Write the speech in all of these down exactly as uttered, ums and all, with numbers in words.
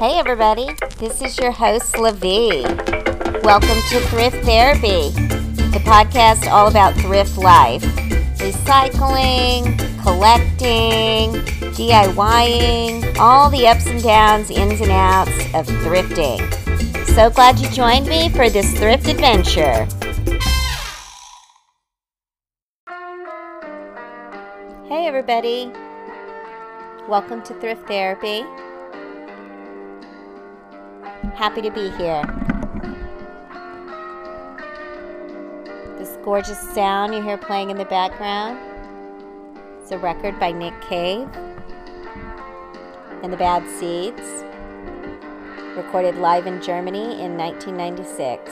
Hey everybody, this is your host LaVie. Welcome to Thrift Therapy, the podcast all about thrift life, recycling, collecting, DIYing, all the ups and downs, ins and outs of thrifting. So glad you joined me for this thrift adventure. Hey everybody, welcome to Thrift Therapy. Happy to be here. This gorgeous sound you hear playing in the background, it's a record by Nick Cave and the Bad Seeds, recorded live in Germany in nineteen ninety-six.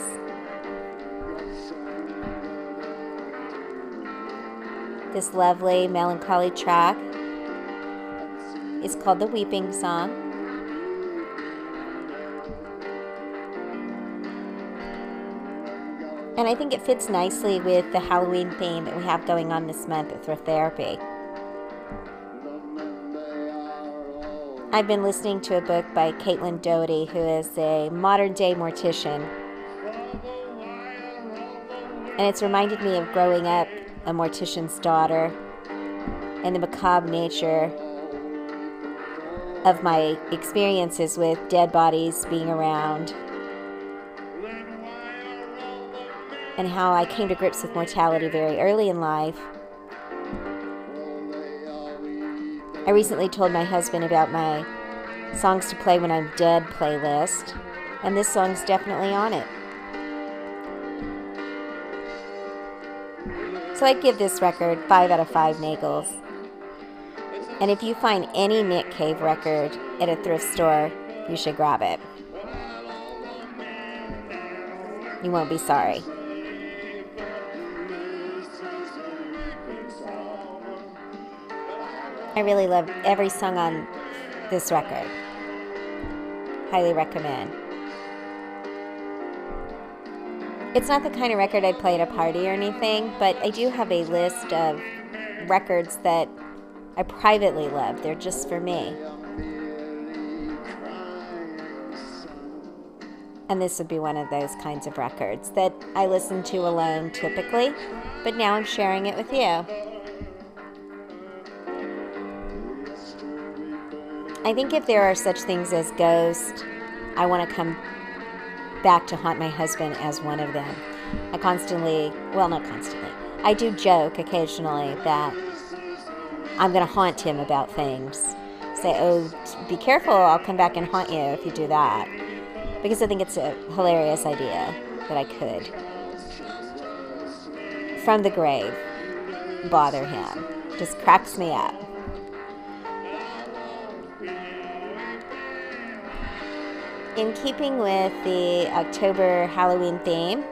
This lovely melancholy track is called The Weeping Song. And I think it fits nicely with the Halloween theme that we have going on this month at Thrift Therapy. I've been listening to a book by Caitlin Doughty, who is a modern-day mortician. And it's reminded me of growing up a mortician's daughter and the macabre nature of my experiences with dead bodies being around, and how I came to grips with mortality very early in life. I recently told my husband about my Songs to Play When I'm Dead playlist, and this song's definitely on it. So I give this record five out of five nagels. And if you find any Nick Cave record at a thrift store, you should grab it. You won't be sorry. I really love every song on this record. Highly recommend. It's not the kind of record I play at a party or anything, but I do have a list of records that I privately love. They're just for me. And this would be one of those kinds of records that I listen to alone typically, but now I'm sharing it with you. I think if there are such things as ghosts, I want to come back to haunt my husband as one of them. I constantly, well, not constantly, I do joke occasionally that I'm going to haunt him about things. Say, oh, be careful, I'll come back and haunt you if you do that. Because I think it's a hilarious idea that I could, from the grave, bother him. Just cracks me up. In keeping with the October Halloween theme,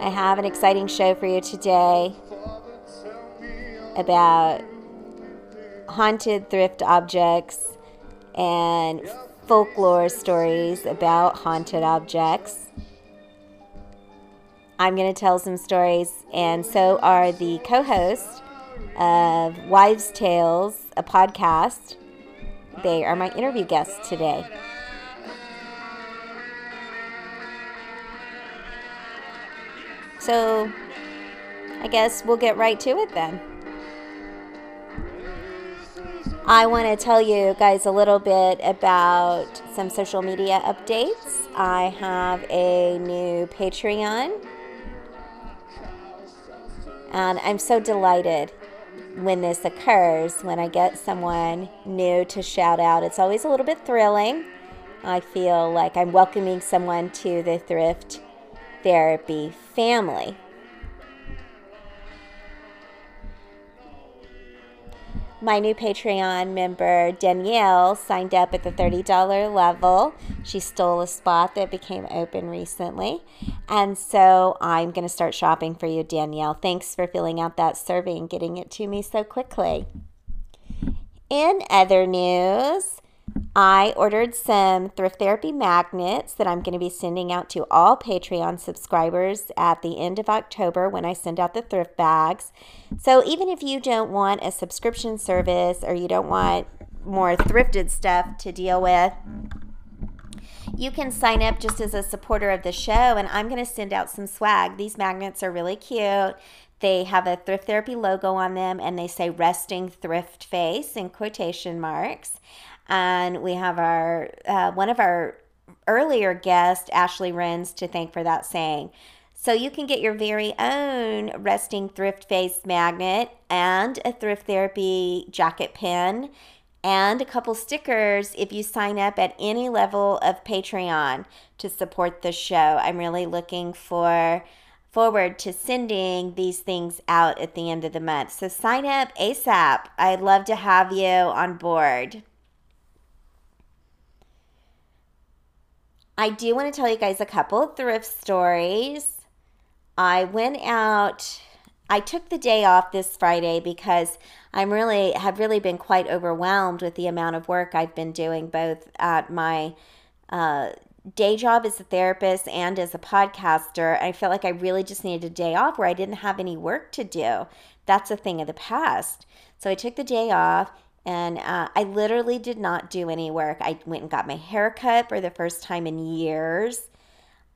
I have an exciting show for you today about haunted thrift objects and folklore stories about haunted objects. I'm going to tell some stories, and so are the co-hosts of Wives' Tales, a podcast. They are my interview guests today. So, I guess we'll get right to it then. I want to tell you guys a little bit about some social media updates. I have a new Patreon. And I'm so delighted when this occurs, when I get someone new to shout out. It's always a little bit thrilling. I feel like I'm welcoming someone to the Thrift Therapy family. My new Patreon member, Danielle, signed up at the thirty dollars level. She stole a spot that became open recently. And so I'm going to start shopping for you, Danielle. Thanks for filling out that survey and getting it to me so quickly. In other news, I ordered some Thrift Therapy magnets that I'm going to be sending out to all Patreon subscribers at the end of October when I send out the thrift bags. So even if you don't want a subscription service or you don't want more thrifted stuff to deal with, You can sign up just as a supporter of the show, and I'm going to send out some swag. These magnets are really cute. They have a Thrift Therapy logo on them, and they say resting thrift face in quotation marks. And we have our uh, one of our earlier guests, Ashley Renz, to thank for that saying. So you can get your very own resting thrift face magnet and a Thrift Therapy jacket pin and a couple stickers if you sign up at any level of Patreon to support the show. I'm really looking for... forward to sending these things out at the end of the month. So sign up ASAP. I'd love to have you on board. I do want to tell you guys a couple of thrift stories. I went out, I took the day off this Friday because I'm really, have really been quite overwhelmed with the amount of work I've been doing, both at my uh, day job as a therapist and as a podcaster. I felt like I really just needed a day off where I didn't have any work to do. That's a thing of the past. So I took the day off, and uh, I literally did not do any work. I went and got my hair cut for the first time in years.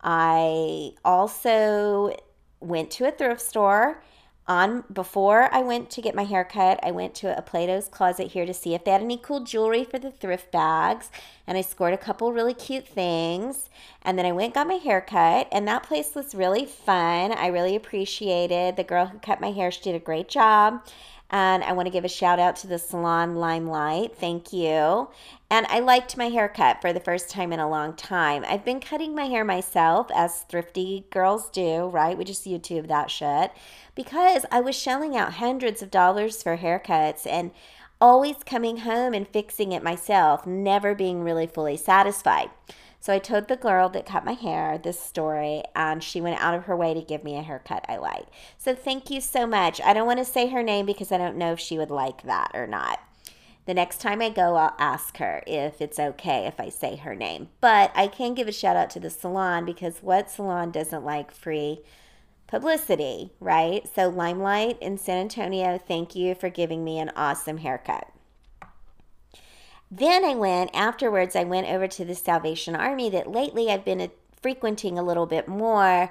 I also went to a thrift store. On before I went to get my hair cut, I went to a Plato's Closet here to see if they had any cool jewelry for the thrift bags, and I scored a couple really cute things. And then I went and got my hair cut, and that place was really fun. I really appreciated the girl who cut my hair. She did a great job. And I want to give a shout out to the Salon Limelight. Thank you. And I liked my haircut for the first time in a long time. I've been cutting my hair myself, as thrifty girls do, right? We just YouTube that shit. Because I was shelling out hundreds of dollars for haircuts and always coming home and fixing it myself, never being really fully satisfied. So I told the girl that cut my hair this story, and she went out of her way to give me a haircut I like. So thank you so much. I don't want to say her name because I don't know if she would like that or not. The next time I go, I'll ask her if it's okay if I say her name. But I can give a shout out to the salon, because what salon doesn't like free publicity, right? So Limelight in San Antonio, thank you for giving me an awesome haircut. Then I went, afterwards, I went over to the Salvation Army that lately I've been frequenting a little bit more,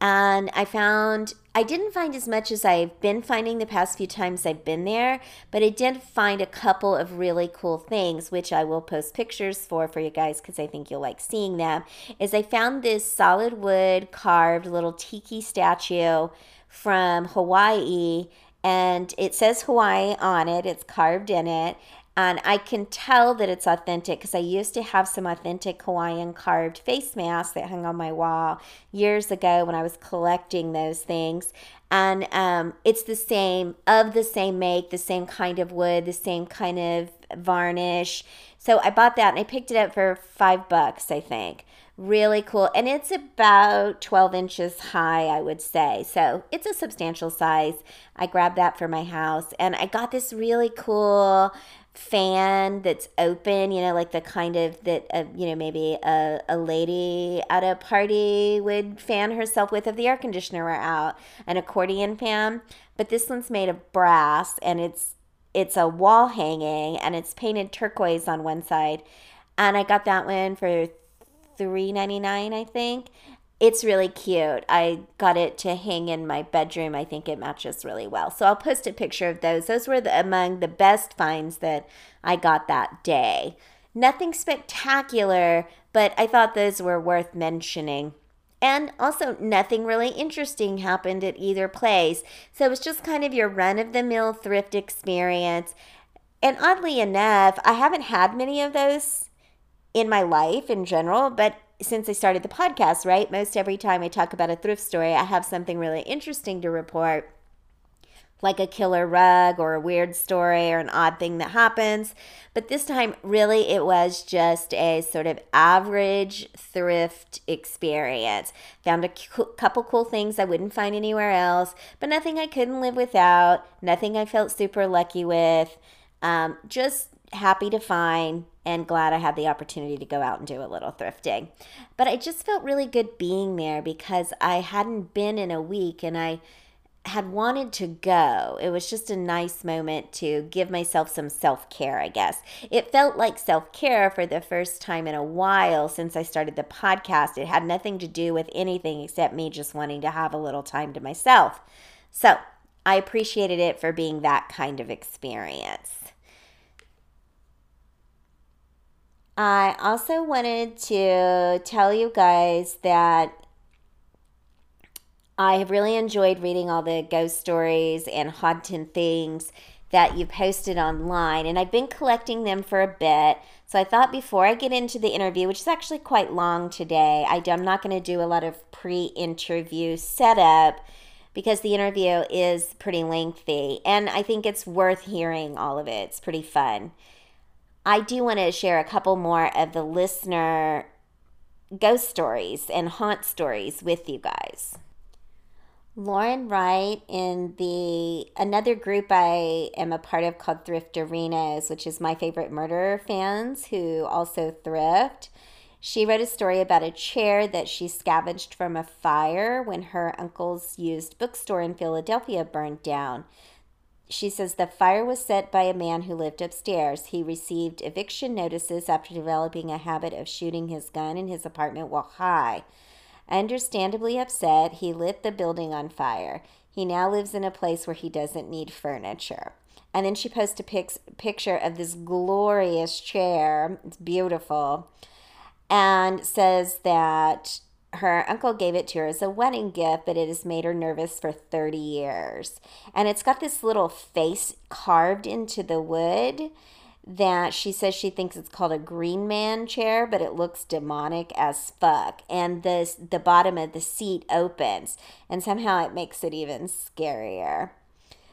and I found, I didn't find as much as I've been finding the past few times I've been there, but I did find a couple of really cool things, which I will post pictures for for you guys because I think you'll like seeing them, is I found this solid wood carved little tiki statue from Hawaii, and it says Hawaii on it, it's carved in it. And I can tell that it's authentic because I used to have some authentic Hawaiian carved face masks that hung on my wall years ago when I was collecting those things. And um, it's the same, of the same make, the same kind of wood, the same kind of varnish. So I bought that and I picked it up for five bucks, I think. Really cool. And it's about twelve inches high, I would say. So it's a substantial size. I grabbed that for my house. And I got this really cool fan that's open, you know, like the kind of that, uh, you know, maybe a, a lady at a party would fan herself with if the air conditioner were out, an accordion fan. But this one's made of brass, and it's it's a wall hanging, and it's painted turquoise on one side. And I got that one for three ninety-nine, I think. It's really cute. I got it to hang in my bedroom. I think it matches really well. So I'll post a picture of those. Those were the, among the best finds that I got that day. Nothing spectacular, but I thought those were worth mentioning. And also nothing really interesting happened at either place. So it was just kind of your run-of-the-mill thrift experience. And oddly enough, I haven't had many of those in my life in general, but since I started the podcast, right? Most every time I talk about a thrift story, I have something really interesting to report, like a killer rug or a weird story or an odd thing that happens. But this time, really, it was just a sort of average thrift experience. Found a cu- couple cool things I wouldn't find anywhere else, but nothing I couldn't live without, nothing I felt super lucky with, um, just happy to find, and glad I had the opportunity to go out and do a little thrifting. But I just felt really good being there because I hadn't been in a week, and I had wanted to go. It was just a nice moment to give myself some self-care, I guess. It felt like self-care for the first time in a while since I started the podcast. It had nothing to do with anything except me just wanting to have a little time to myself. So I appreciated it for being that kind of experience. I also wanted to tell you guys that I have really enjoyed reading all the ghost stories and haunting things that you posted online, and I've been collecting them for a bit. So I thought before I get into the interview, which is actually quite long today, I do, I'm not going to do a lot of pre-interview setup because the interview is pretty lengthy, and I think it's worth hearing all of it. It's pretty fun. I do want to share a couple more of the listener ghost stories and haunt stories with you guys. Lauren Wright in the another group I am a part of called Thrift Arenas, which is my favorite murderer fans who also thrift. She wrote a story about a chair that she scavenged from a fire when her uncle's used bookstore in Philadelphia burned down. She says the fire was set by a man who lived upstairs. He received eviction notices after developing a habit of shooting his gun in his apartment while high. Understandably upset, he lit the building on fire. He now lives in a place where he doesn't need furniture. And then she posts a pic- picture of this glorious chair. It's beautiful. And says that her uncle gave it to her as a wedding gift, but it has made her nervous for thirty years. And it's got this little face carved into the wood that she says she thinks it's called a green man chair, but it looks demonic as fuck. And the, the bottom of the seat opens, and somehow it makes it even scarier.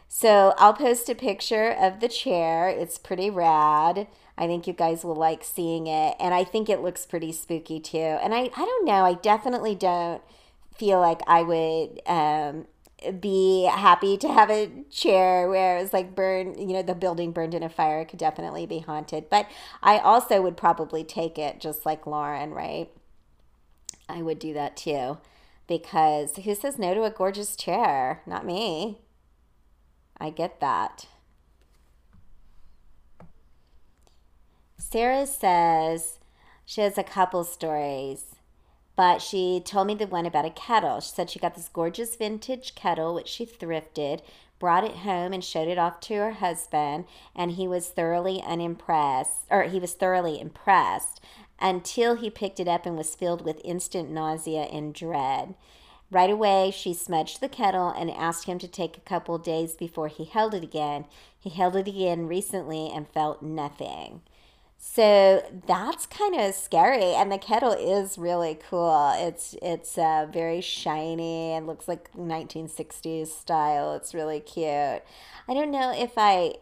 So I'll post a picture of the chair. It's pretty rad. I think you guys will like seeing it, and I think it looks pretty spooky too. And I, I don't know. I definitely don't feel like I would um, be happy to have a chair where it was like burned, you know, the building burned in a fire. It could definitely be haunted. But I also would probably take it just like Lauren, right? I would do that too, because who says no to a gorgeous chair? Not me. I get that. Sarah says she has a couple stories, but she told me the one about a kettle. She said she got this gorgeous vintage kettle, which she thrifted, brought it home and showed it off to her husband, and he was thoroughly unimpressed, or he was thoroughly impressed until he picked it up and was filled with instant nausea and dread. Right away, she smudged the kettle and asked him to take a couple days before he held it again. He held it again recently and felt nothing. So that's kind of scary, and the kettle is really cool. It's it's uh, very shiny and looks like nineteen sixties style. It's really cute. I don't know if I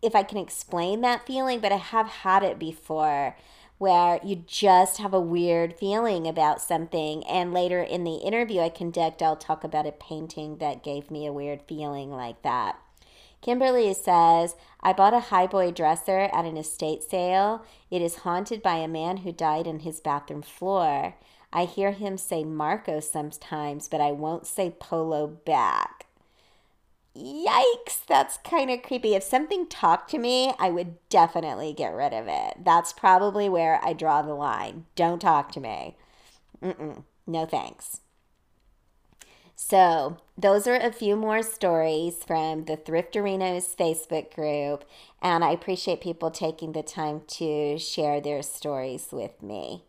if I can explain that feeling, but I have had it before where you just have a weird feeling about something. And later in the interview I conduct, I'll talk about a painting that gave me a weird feeling like that. Kimberly says, I bought a highboy dresser at an estate sale. It is haunted by a man who died on his bathroom floor. I hear him say Marco sometimes, but I won't say polo back. Yikes, that's kind of creepy. If something talked to me, I would definitely get rid of it. That's probably where I draw the line. Don't talk to me. Mm-mm, no thanks. So those are a few more stories from the Thrift Arenas Facebook group, and I appreciate people taking the time to share their stories with me.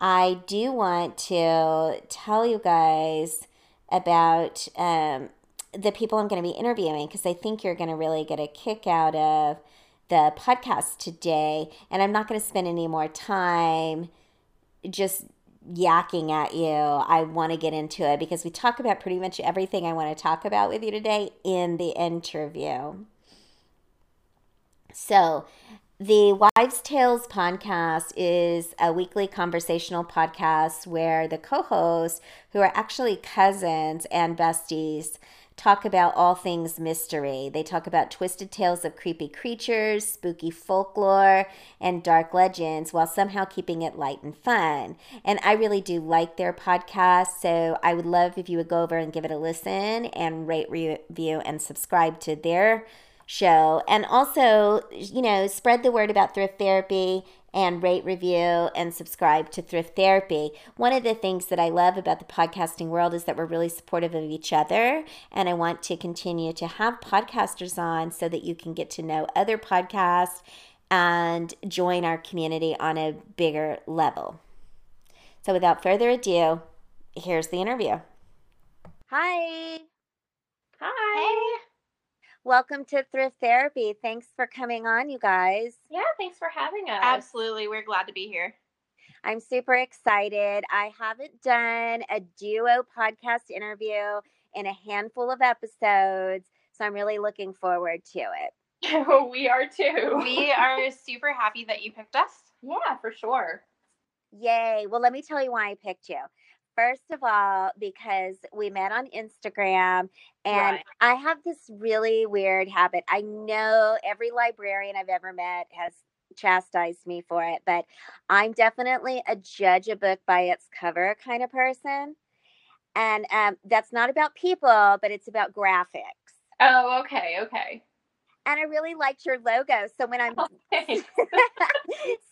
I do want to tell you guys about um, the people I'm going to be interviewing, because I think you're going to really get a kick out of the podcast today, and I'm not going to spend any more time just yakking at you. I want to get into it because we talk about pretty much everything I want to talk about with you today in the interview. So the Wives' Tales podcast is a weekly conversational podcast where the co-hosts, who are actually cousins and besties, talk about all things mystery. They talk about twisted tales of creepy creatures, spooky folklore, and dark legends while somehow keeping it light and fun. And I really do like their podcast, so I would love if you would go over and give it a listen and rate, review, and subscribe to their show. And also, you know, spread the word about Thrift Therapy and rate, review, and subscribe to Thrift Therapy. One of the things that I love about the podcasting world is that we're really supportive of each other, and I want to continue to have podcasters on so that you can get to know other podcasts and join our community on a bigger level. So without further ado, here's the interview. Hi. Hi. Hey. Welcome to Thrift Therapy. Thanks for coming on, you guys. Yeah, thanks for having us. Absolutely. We're glad to be here. I'm super excited. I haven't done a duo podcast interview in a handful of episodes, so I'm really looking forward to it. Oh, we are too. We are super happy that you picked us. Yeah, for sure. Yay. Well, let me tell you why I picked you. First of all, because we met on Instagram, and right. I have this really weird habit. I know every librarian I've ever met has chastised me for it, but I'm definitely a judge a book by its cover kind of person. And um, that's not about people, but it's about graphics. Oh, okay, okay. And I really liked your logo. So when I'm okay.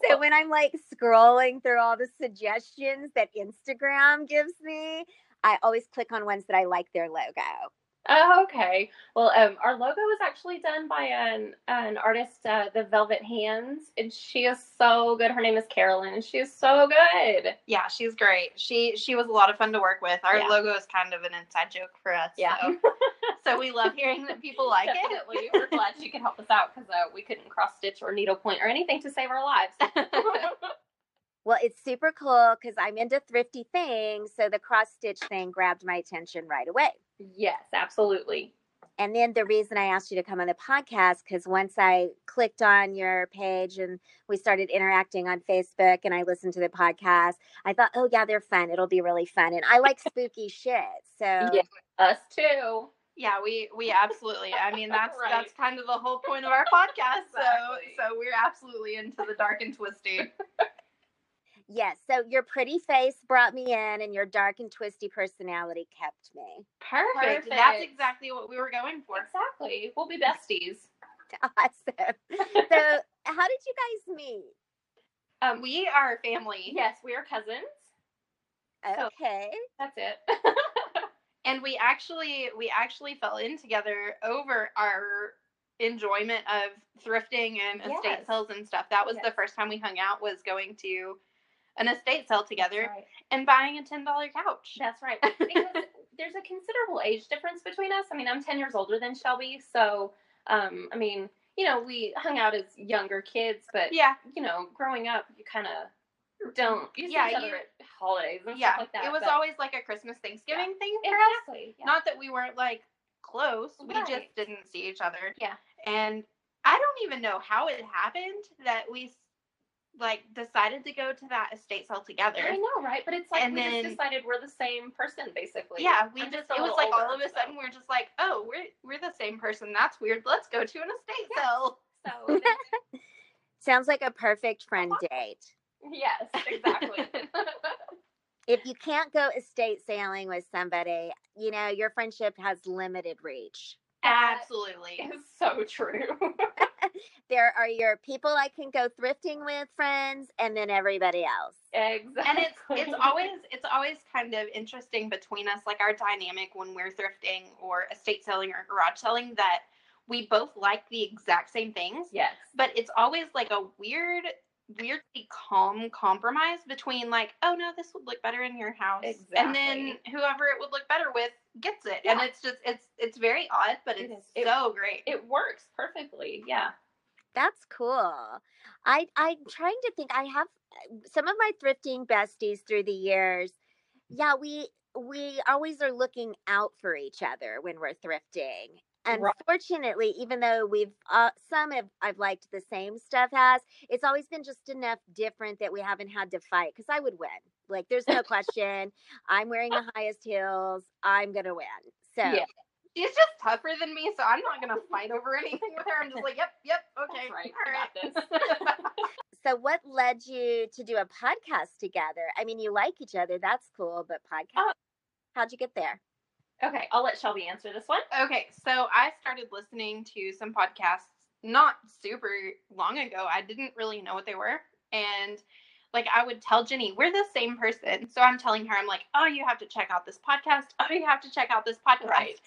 so when I'm like scrolling through all the suggestions that Instagram gives me, I always click on ones that I like their logo. Oh, okay. Well, um, our logo was actually done by an an artist, uh, the Velvet Hands, and she is so good. Her name is Carolyn, and she is so good. Yeah, she's great. She she was a lot of fun to work with. Our yeah. logo is kind of an inside joke for us. Yeah. So, so we love hearing that people like Definitely. it. We're glad she could help us out because uh, we couldn't cross stitch or needlepoint or anything to save our lives. Well, it's super cool because I'm into thrifty things, so the cross-stitch thing grabbed my attention right away. Yes, absolutely. And then the reason I asked you to come on the podcast, because once I clicked on your page and we started interacting on Facebook and I listened to the podcast, I thought, oh, yeah, they're fun. It'll be really fun. And I like spooky shit, so. Yeah, us too. Yeah, we we absolutely. I mean, that's right. that's kind of the whole point of our podcast, exactly. so so we're absolutely into the dark and twisty. Yes, so your pretty face brought me in, and your dark and twisty personality kept me. Perfect. Perfect. That's exactly what we were going for. Exactly. We'll be besties. Awesome. So how did you guys meet? Um, we are family. Yes, we are cousins. Okay. So that's it. And we actually we actually fell in together over our enjoyment of thrifting and yes. estate sales and stuff. That was yes. the first time we hung out, was going to an estate sale together right. and buying a ten dollar couch. That's right. Because there's a considerable age difference between us. I mean, I'm ten years older than Shelby. So, um, I mean, you know, we hung out as younger kids, but yeah, you know, growing up, you kind of don't, you see yeah, each other you, at holidays and yeah, stuff like that. It was but, always like a Christmas, Thanksgiving yeah, thing for exactly, us. Yeah. Not that we weren't like close. We right. just didn't see each other. Yeah. And I don't even know how it happened that we like decided to go to that estate sale together. I know, right? But it's like, and we then, just decided we're the same person, basically. Yeah, we I'm just, it was like older, all of a so. sudden we're just like, oh, we're we're the same person. That's weird. Let's go to an estate yeah. sale. So sounds like a perfect friend date. Yes, exactly. If you can't go estate sailing with somebody, you know, your friendship has limited reach. Absolutely. It's so true. There are your people I can go thrifting with, friends, and then everybody else. Exactly. And it's it's always it's always kind of interesting between us, like our dynamic when we're thrifting or estate selling or garage selling, that we both like the exact same things. Yes. But it's always like a weird weirdly calm compromise between like, oh no, this would look better in your house. Exactly. And then whoever it would look better with gets it. Yeah. And it's just it's it's very odd, but it's it so it, great. It works perfectly. Yeah. That's cool. I I'm trying to think. I have some of my thrifting besties through the years. Yeah, we we always are looking out for each other when we're thrifting. Unfortunately, right. even though we've uh, some have I've liked the same stuff as, it's always been just enough different that we haven't had to fight, because I would win. Like, there's no question. I'm wearing the highest heels. I'm gonna win. So yeah. she's just tougher than me, so I'm not going to fight over anything with her. I'm just like, yep, yep, okay. Right, all right. Got this. So what led you to do a podcast together? I mean, you like each other. That's cool, but podcast? Uh, How'd you get there? Okay, I'll let Shelby answer this one. Okay, so I started listening to some podcasts not super long ago. I didn't really know what they were. And like, I would tell Jenny, we're the same person. So I'm telling her, I'm like, oh, you have to check out this podcast. Oh, you have to check out this podcast. Right.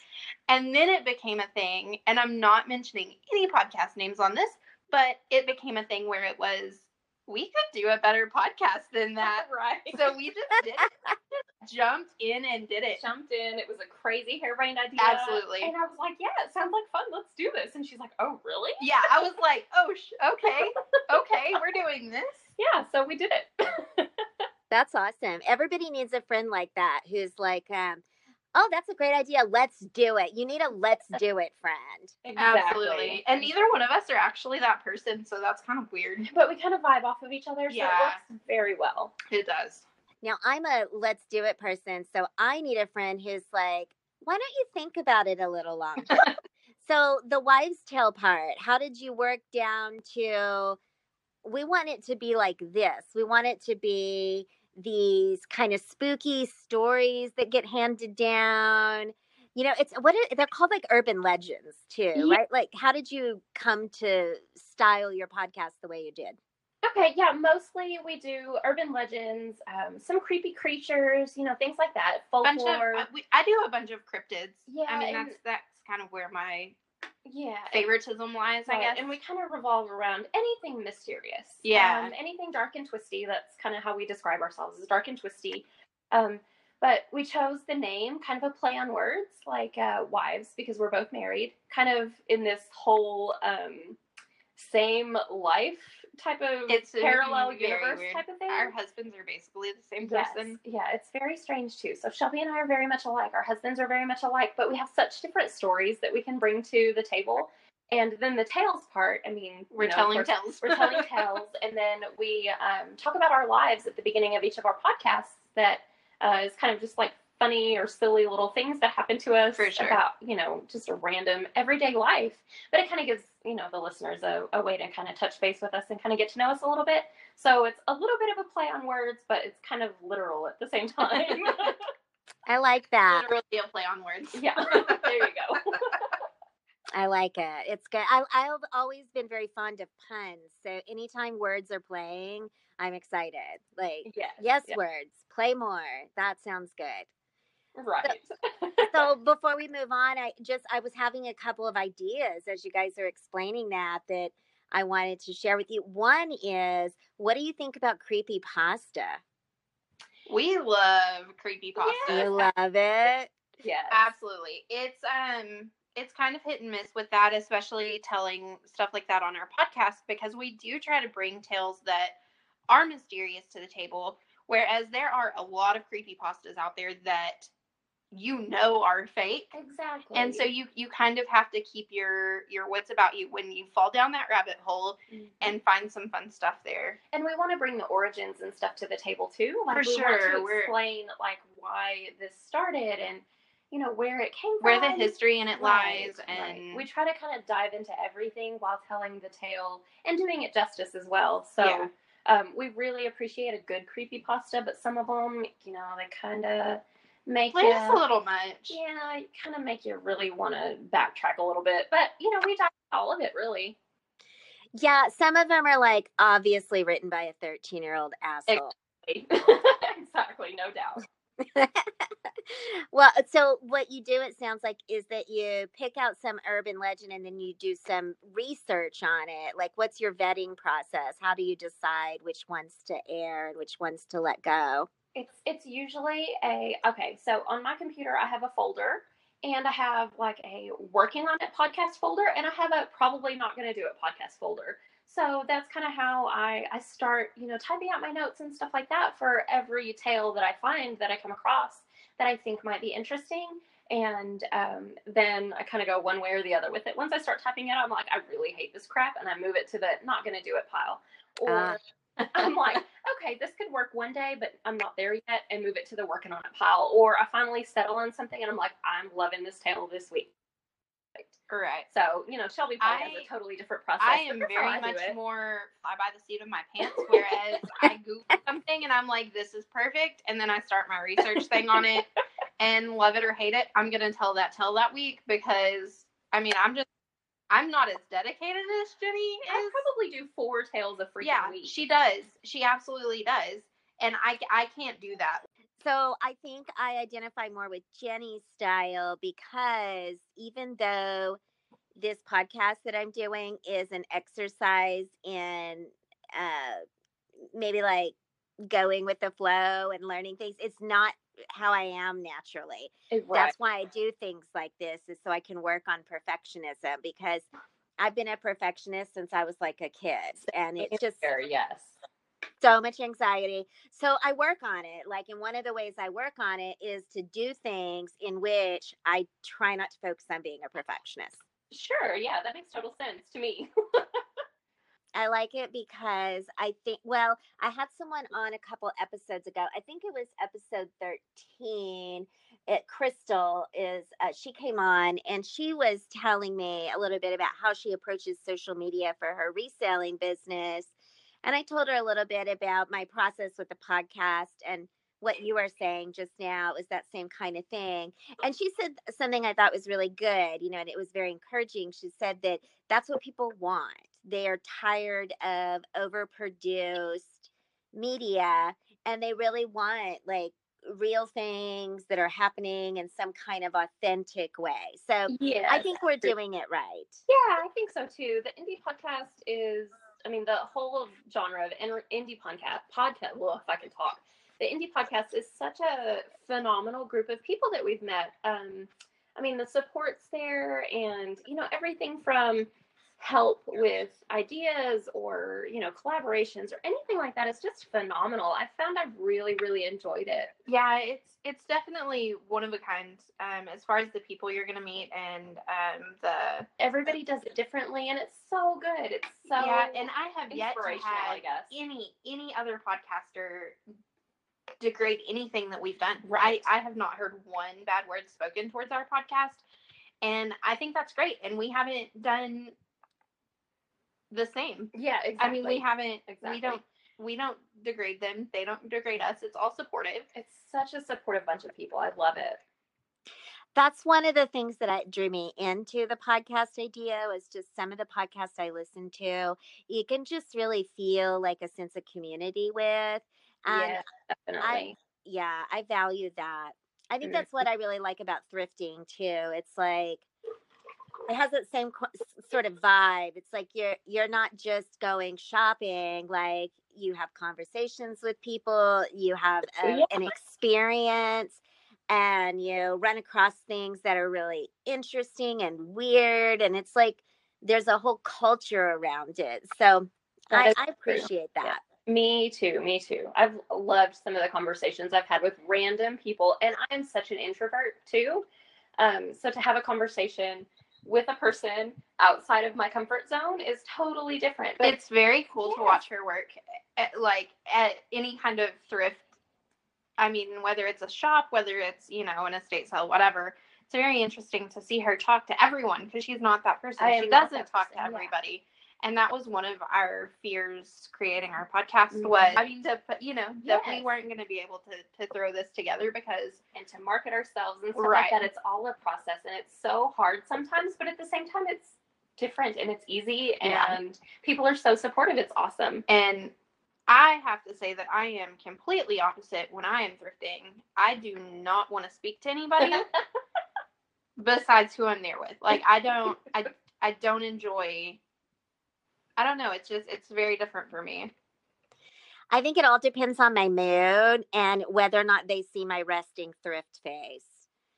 And then it became a thing. And I'm not mentioning any podcast names on this, but it became a thing where it was, we could do a better podcast than that. Right. So we just did it. Just jumped in and did it. Jumped in. It was a crazy harebrained idea. Absolutely. And I was like, yeah, it sounds like fun. Let's do this. And she's like, oh, really? Yeah. I was like, oh, sh- okay. Okay. We're doing this. Yeah, so we did it. That's awesome. Everybody needs a friend like that who's like, um, oh, that's a great idea. Let's do it. You need a let's do it friend. Exactly. Absolutely. And neither one of us are actually that person, so that's kind of weird. But we kind of vibe off of each other, yeah. So it works very well. It does. Now, I'm a let's do it person, so I need a friend who's like, why don't you think about it a little longer? So the wives' tale part, how did you work down to... We want it to be like this. We want it to be these kind of spooky stories that get handed down. You know, it's what are, they're called like urban legends too, yeah. Right? Like, how did you come to style your podcast the way you did? Okay, yeah, mostly we do urban legends, um, some creepy creatures, you know, things like that. Folklore. Of, we, I do a bunch of cryptids. Yeah, I mean and, that's that's kind of where my. Yeah. Favoritism lies, right. I guess. And we kind of revolve around anything mysterious. Yeah. Um, anything dark and twisty. That's kind of how we describe ourselves, as dark and twisty. Um, but we chose the name, kind of a play on words, like uh, wives, because we're both married, kind of in this whole um, same life type of it's parallel universe weird. Type of thing. Our husbands are basically the same person. Yes. Yeah, it's very strange too. So Shelby and I are very much alike. Our husbands are very much alike, but we have such different stories that we can bring to the table. And then the tales part, I mean, we're you know, telling tales. We're telling tales. And then we um, talk about our lives at the beginning of each of our podcasts that uh, is kind of just like funny or silly little things that happen to us For sure. about, you know, just a random everyday life. But it kind of gives, you know, the listeners a, a way to kind of touch base with us and kind of get to know us a little bit. So it's a little bit of a play on words, but it's kind of literal at the same time. I like that. Literally a play on words. Yeah. There you go. I like it. It's good. I, I've always been very fond of puns. So anytime words are playing, I'm excited. Like, yes, yes, yes. Words, play more. That sounds good. Right. So, so before we move on, I just, I was having a couple of ideas as you guys are explaining that, that I wanted to share with you. One is, what do you think about creepypasta? We love creepypasta. Yeah. You love it? Yes. Absolutely. It's, um, it's kind of hit and miss with that, especially telling stuff like that on our podcast, because we do try to bring tales that are mysterious to the table. Whereas there are a lot of creepypastas out there that you know are fake. Exactly. And so you, you kind of have to keep your, your wits about you when you fall down that rabbit hole mm-hmm. and find some fun stuff there. And we want to bring the origins and stuff to the table too. Like For we sure. want to explain We're... like why this started and, you know, where it came where from. Where the history in it right. lies. And right. We try to kind of dive into everything while telling the tale and doing it justice as well. So. Yeah. Um, we really appreciate a good creepypasta, but some of them, you know, they kind of make it a little much. Yeah, it kind of make you really want to backtrack a little bit. But, you know, we dive into all of it, really. Yeah, some of them are, like, obviously written by a thirteen-year-old asshole. Exactly. Exactly, no doubt. Well, so what you do, it sounds like, is that you pick out some urban legend and then you do some research on it. Like, what's your vetting process? How do you decide which ones to air and which ones to let go? It's it's usually a, okay, so on my computer, I have a folder and I have like a working on it podcast folder and I have a probably not going to do it podcast folder. So that's kind of how I, I start, you know, typing out my notes and stuff like that for every tale that I find that I come across that I think might be interesting. And um, then I kind of go one way or the other with it. Once I start typing it out, I'm like, I really hate this crap. And I move it to the not going to do it pile. Or uh. I'm like, okay, this could work one day, but I'm not there yet. And move it to the working on it pile. Or I finally settle on something and I'm like, I'm loving this tale this week. Right. So, you know, Shelby probably I, has a totally different process. I am very I much more fly by the seat of my pants, whereas I Google something and I'm like, this is perfect. And then I start my research thing on it and love it or hate it. I'm going to tell that tell that week because, I mean, I'm just, I'm not as dedicated as Jenny is. I probably do four tales a freaking yeah, week. Yeah, she does. She absolutely does. And I, I can't do that. So I think I identify more with Jenny's style because even though this podcast that I'm doing is an exercise in uh, maybe like going with the flow and learning things, it's not how I am naturally. Right. That's why I do things like this, is so I can work on perfectionism, because I've been a perfectionist since I was like a kid. And it's just... Fair, yes. So much anxiety. So I work on it. Like, and one of the ways I work on it is to do things in which I try not to focus on being a perfectionist. Sure. Yeah. That makes total sense to me. I like it because I think, well, I had someone on a couple episodes ago. I think it was episode thirteen. It, Crystal is, uh, she came on and she was telling me a little bit about how she approaches social media for her reselling business. And I told her a little bit about my process with the podcast, and what you were saying just now is that same kind of thing. And she said something I thought was really good, you know, and it was very encouraging. She said that that's what people want. They are tired of overproduced media, and they really want like real things that are happening in some kind of authentic way. So yes, I think we're doing it right. Yeah, I think so too. The indie podcast is... I mean, the whole genre of indie podcast, podcast, well, if I can talk, the indie podcast is such a phenomenal group of people that we've met. Um, I mean, the support's there, and, you know, everything from help with ideas or, you know, collaborations or anything like that is just phenomenal. I found I've really, really enjoyed it. Yeah, it's it's definitely one of a kind, um, as far as the people you're going to meet, and um, the everybody does it differently, and it's so good. It's so yeah, and I have yet to have any, any other podcaster degrade anything that we've done. Right. I, I have not heard one bad word spoken towards our podcast, and I think that's great, and we haven't done... the same. Yeah, exactly. I mean, we haven't, exactly. we don't, we don't degrade them. They don't degrade us. It's all supportive. It's such a supportive bunch of people. I love it. That's one of the things that I, drew me into the podcast idea, was just some of the podcasts I listen to, you can just really feel like a sense of community with. Um, yeah, definitely. I, yeah, I value that. I think mm-hmm. that's what I really like about thrifting too. It's like, it has that same sort of vibe. It's like you're you're not just going shopping. Like, you have conversations with people, you have a, yeah. an experience, and you run across things that are really interesting and weird. And it's like there's a whole culture around it. So I, I appreciate true. that. Yeah. Me too. Me too. I've loved some of the conversations I've had with random people, and I'm such an introvert too. Um, so to have a conversation with a person outside of my comfort zone is totally different. But it's very cool yeah. to watch her work at, like, at any kind of thrift. I mean, whether it's a shop, whether it's, you know, an estate sale, whatever. It's very interesting to see her talk to everyone, because she's not that person. I she doesn't talk person, to everybody. Yeah. And that was one of our fears creating our podcast mm-hmm. was, I mean, to, you know, yes. that we weren't going to be able to, to throw this together, because, and to market ourselves and stuff right. like that, it's all a process, and it's so hard sometimes, but at the same time, it's different and it's easy, yeah. and people are so supportive. It's awesome. And I have to say that I am completely opposite when I am thrifting. I do not want to speak to anybody besides who I'm there with. Like, I don't, I, I don't enjoy I don't know. It's just, it's very different for me. I think it all depends on my mood and whether or not they see my resting thrift face.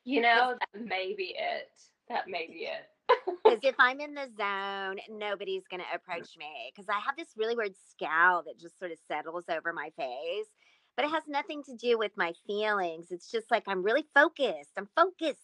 You know, that may be it. That may be it. Because if I'm in the zone, nobody's going to approach me. Because I have this really weird scowl that just sort of settles over my face. But it has nothing to do with my feelings. It's just like, I'm really focused. I'm focused.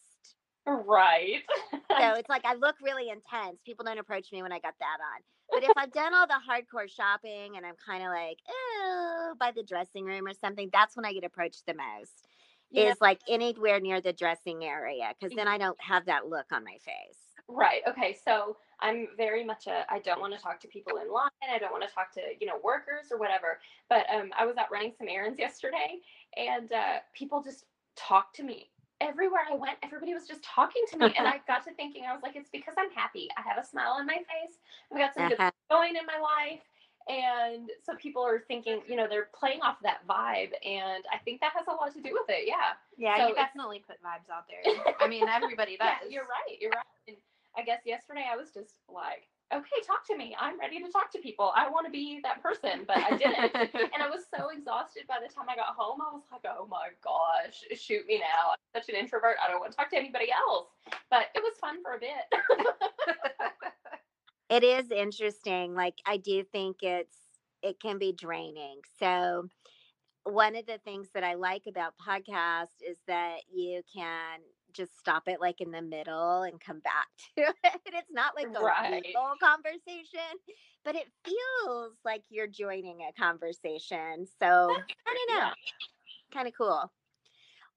Right. So it's like, I look really intense. People don't approach me when I got that on. But if I've done all the hardcore shopping and I'm kind of like, oh, by the dressing room or something, that's when I get approached the most. Yeah. Is like anywhere near the dressing area. Because then I don't have that look on my face. Right. Okay. So I'm very much a, I don't want to talk to people in line. I don't want to talk to, you know, workers or whatever. But um, I was out running some errands yesterday, and uh, people just talked to me. Everywhere I went, everybody was just talking to me. And I got to thinking, I was like, it's because I'm happy. I have a smile on my face. I've got some good stuff going in my life. And so people are thinking, you know, they're playing off that vibe. And I think that has a lot to do with it. Yeah. Yeah. So you definitely put vibes out there. I mean, everybody does. Yeah, you're right. You're right. And I guess yesterday I was just like, okay, talk to me. I'm ready to talk to people. I want to be that person, but I didn't. And I was so exhausted by the time I got home. I was like, oh my gosh, shoot me now. I'm such an introvert. I don't want to talk to anybody else. But it was fun for a bit. It is interesting. Like, I do think it's, it can be draining. So one of the things that I like about podcasts is that you can just stop it like in the middle and come back to it. It's not like a right. legal conversation, but it feels like you're joining a conversation. So I don't know. Kind of cool.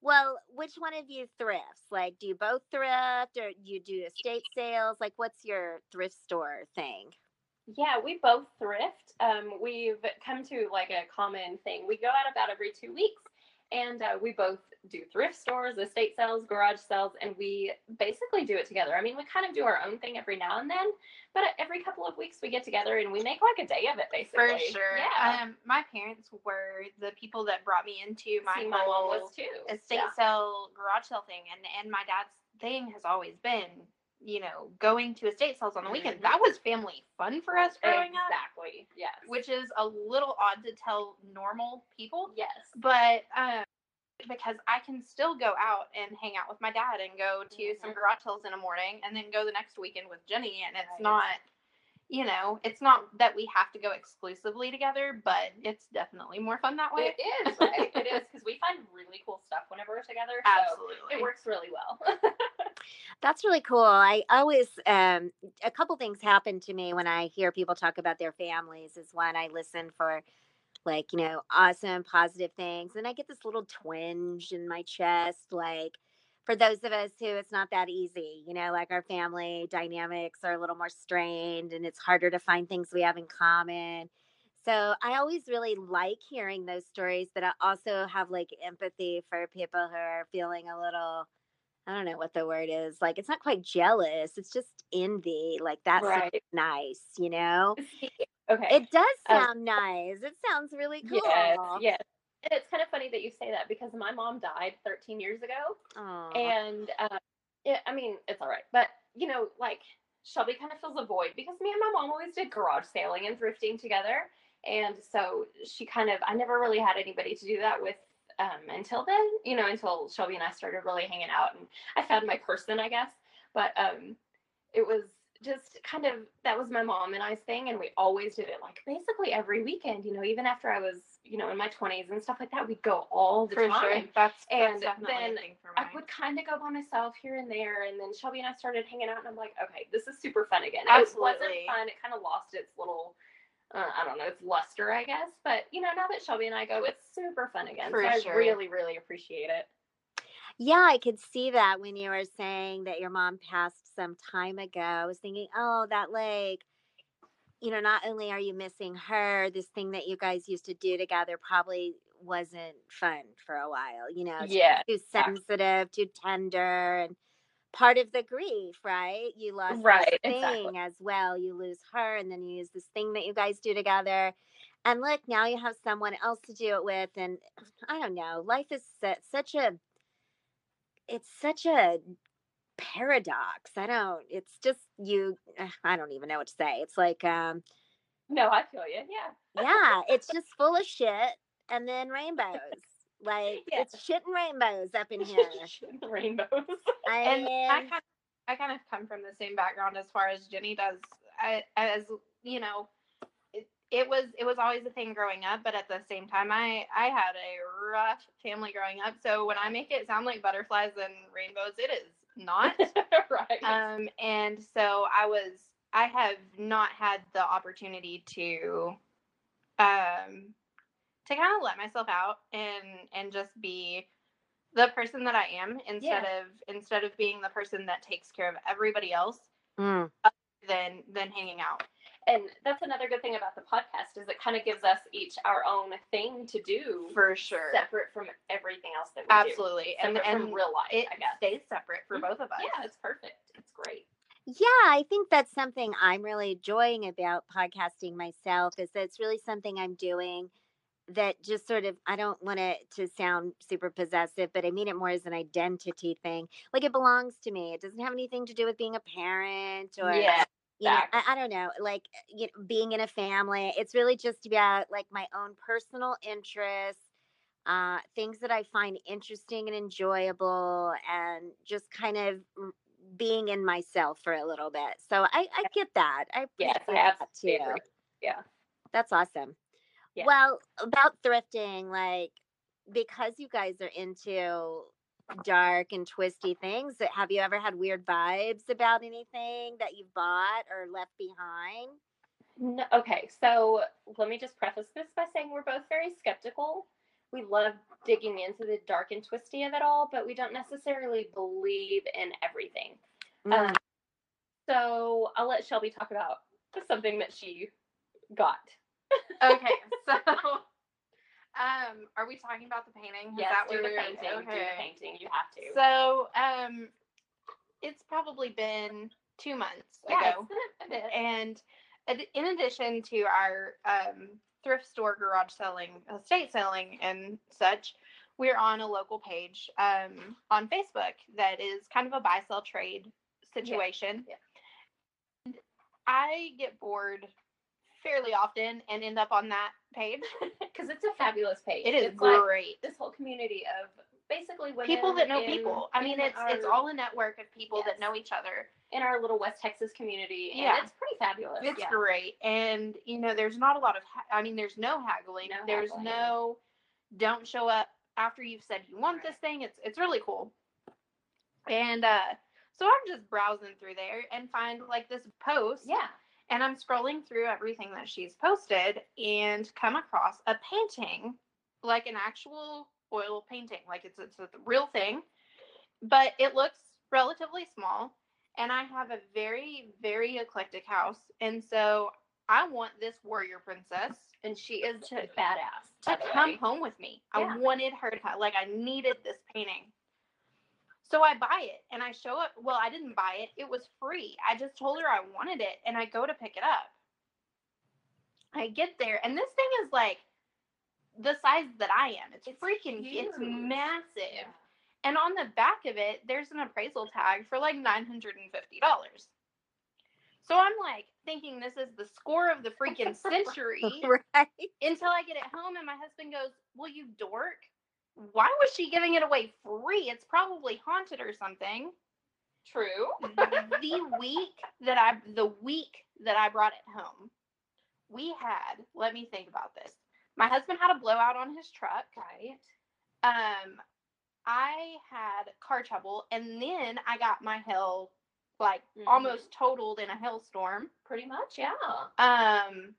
Well, which one of you thrifts? Like, do you both thrift, or you do estate sales? Like, what's your thrift store thing? Yeah, we both thrift. Um, we've come to like a common thing. We go out about every two weeks. And uh, we both do thrift stores, estate sales, garage sales, and we basically do it together. I mean, we kind of do our own thing every now and then, but every couple of weeks we get together and we make like a day of it, basically. For sure. Yeah. Um, my parents were the people that brought me into my, See, my whole mom was too. estate yeah. sale, garage sale thing. And, and my dad's thing has always been, you know, going to estate sales on the weekend. Mm-hmm. That was family fun for us growing up. Exactly. Yes. Which is a little odd to tell normal people. Yes. But um, because I can still go out and hang out with my dad and go to mm-hmm. some garage sales in the morning, and then go the next weekend with Jenny. And it's right. not, you know, it's not that we have to go exclusively together, but it's definitely more fun that way. It is. Right? It is, because we find really cool stuff whenever we're together. Absolutely. So it works really well. That's really cool. I always, um, a couple things happen to me when I hear people talk about their families is one, I listen for like, you know, awesome, positive things. And I get this little twinge in my chest, like for those of us who it's not that easy, you know, like our family dynamics are a little more strained and it's harder to find things we have in common. So I always really like hearing those stories, but I also have like empathy for people who are feeling a little, I don't know what the word is. Like, it's not quite jealous. It's just envy. Like, that's right. nice, you know? Okay. It does sound um, nice. It sounds really cool. Yes, yes. It's kind of funny that you say that, because my mom died thirteen years ago. Aww. And, uh, it, I mean, it's all right. But, you know, like, Shelby kind of fills a void, because me and my mom always did garage sailing and thrifting together. And so she kind of, I never really had anybody to do that with. Um, until then, you know, until Shelby and I started really hanging out, and I found my person, I guess. But um, it was just kind of, that was my mom and I's thing. And we always did it like basically every weekend, you know, even after I was, you know, in my twenties and stuff like that, we'd go all the for time. Sure. That's, that's and then for I would kind of go by myself here and there. And then Shelby and I started hanging out, and I'm like, okay, this is super fun again. Absolutely. It wasn't fun. It kind of lost its little, Uh, I don't know, it's luster, I guess. But, you know, now that Shelby and I go, it's super fun again. For so sure. I really, really appreciate it. Yeah, I could see that when you were saying that your mom passed some time ago. I was thinking, oh, that like, you know, not only are you missing her, this thing that you guys used to do together probably wasn't fun for a while. You know, yeah, too sensitive, too tender, and part of the grief, right? You lost right, this thing exactly. as well. You lose her, and then you lose this thing that you guys do together. And look, now you have someone else to do it with. And I don't know, life is such a, it's such a paradox. I don't, it's just you, I don't even know what to say. It's like, um, no, I feel you. Yeah. Yeah. It's just full of shit and then rainbows. Like, yeah. It's shit and rainbows up in here. Shit and rainbows. I and mean, I, kind of, I kind of come from the same background as far as Jenny does. I, as, you know, it, it was it was always a thing growing up, but at the same time, I, I had a rough family growing up. So when I make it sound like butterflies and rainbows, it is not. Right. Um, and so I was, I have not had the opportunity to, um, to kind of let myself out and, and just be the person that I am instead yeah. of, instead of being the person that takes care of everybody else. mm. other than than hanging out. And that's another good thing about the podcast is it kind of gives us each our own thing to do. For sure. Separate from everything else that we Absolutely. do. Absolutely. And, and from real life, it I guess. stays separate for both of us. Yeah, it's perfect. It's great. Yeah, I think that's something I'm really enjoying about podcasting myself is that it's really something I'm doing that just sort of, I don't want it to sound super possessive, but I mean it more as an identity thing. Like it belongs to me. It doesn't have anything to do with being a parent or... Yeah. You know, I, I don't know, like you know, being in a family. It's really just about like my own personal interests, uh, things that I find interesting and enjoyable, and just kind of being in myself for a little bit. So I, I get that. I appreciate yes, that too. Yeah, that's awesome. Yeah. Well, about thrifting, like because you guys are into dark and twisty things, have you ever had weird vibes about anything that you've bought or left behind? No, okay, so let me just preface this by saying we're both very skeptical. We love digging into the dark and twisty of it all, but we don't necessarily believe in everything. Mm. Um, so I'll let Shelby talk about something that she got. Okay, so... Um, are we talking about the painting? Yes, that do, the painting, okay. do the painting. You have to. So, um, it's probably been two months yeah, ago. It's been a bit. And ad- in addition to our um, thrift store, garage selling, estate selling, and such, we're on a local page um, on Facebook that is kind of a buy-sell trade situation. Yeah. Yeah. And I get bored fairly often and end up on that page because it's a fabulous page. It is it's great. Like this whole community of basically women, people that know in, people. I mean, it's our, it's all a network of people yes. that know each other in our little West Texas community. And yeah, it's pretty fabulous. It's yeah. great, and you know, there's not a lot of. I mean, there's no haggling. No there's haggling. no don't show up after you've said you want right. this thing. It's it's really cool, and uh, so I'm just browsing through there and find like this post. Yeah. And I'm scrolling through everything that she's posted and come across a painting, like an actual oil painting. Like it's, it's a real thing, but it looks relatively small. And I have a very, very eclectic house. And so I want this warrior princess. And she is to, badass. To come home with me. Yeah. I wanted her to, like I needed this painting. So I buy it and I show up. Well, I didn't buy it. It was free. I just told her I wanted it and I go to pick it up. I get there and this thing is like the size that I am. It's, it's freaking, huge. It's massive. Yeah. And on the back of it, there's an appraisal tag for like nine hundred fifty dollars. So I'm like thinking this is the score of the freaking century right. until I get it home and my husband goes, "Well, you dork. Why was she giving it away free? It's probably haunted or something." True. the week that I the week that I brought it home, we had, let me think about this. My husband had a blowout on his truck. Right. Um, I had car trouble, and then I got my hail like mm-hmm. almost totaled in a hailstorm. Pretty much, yeah. Um,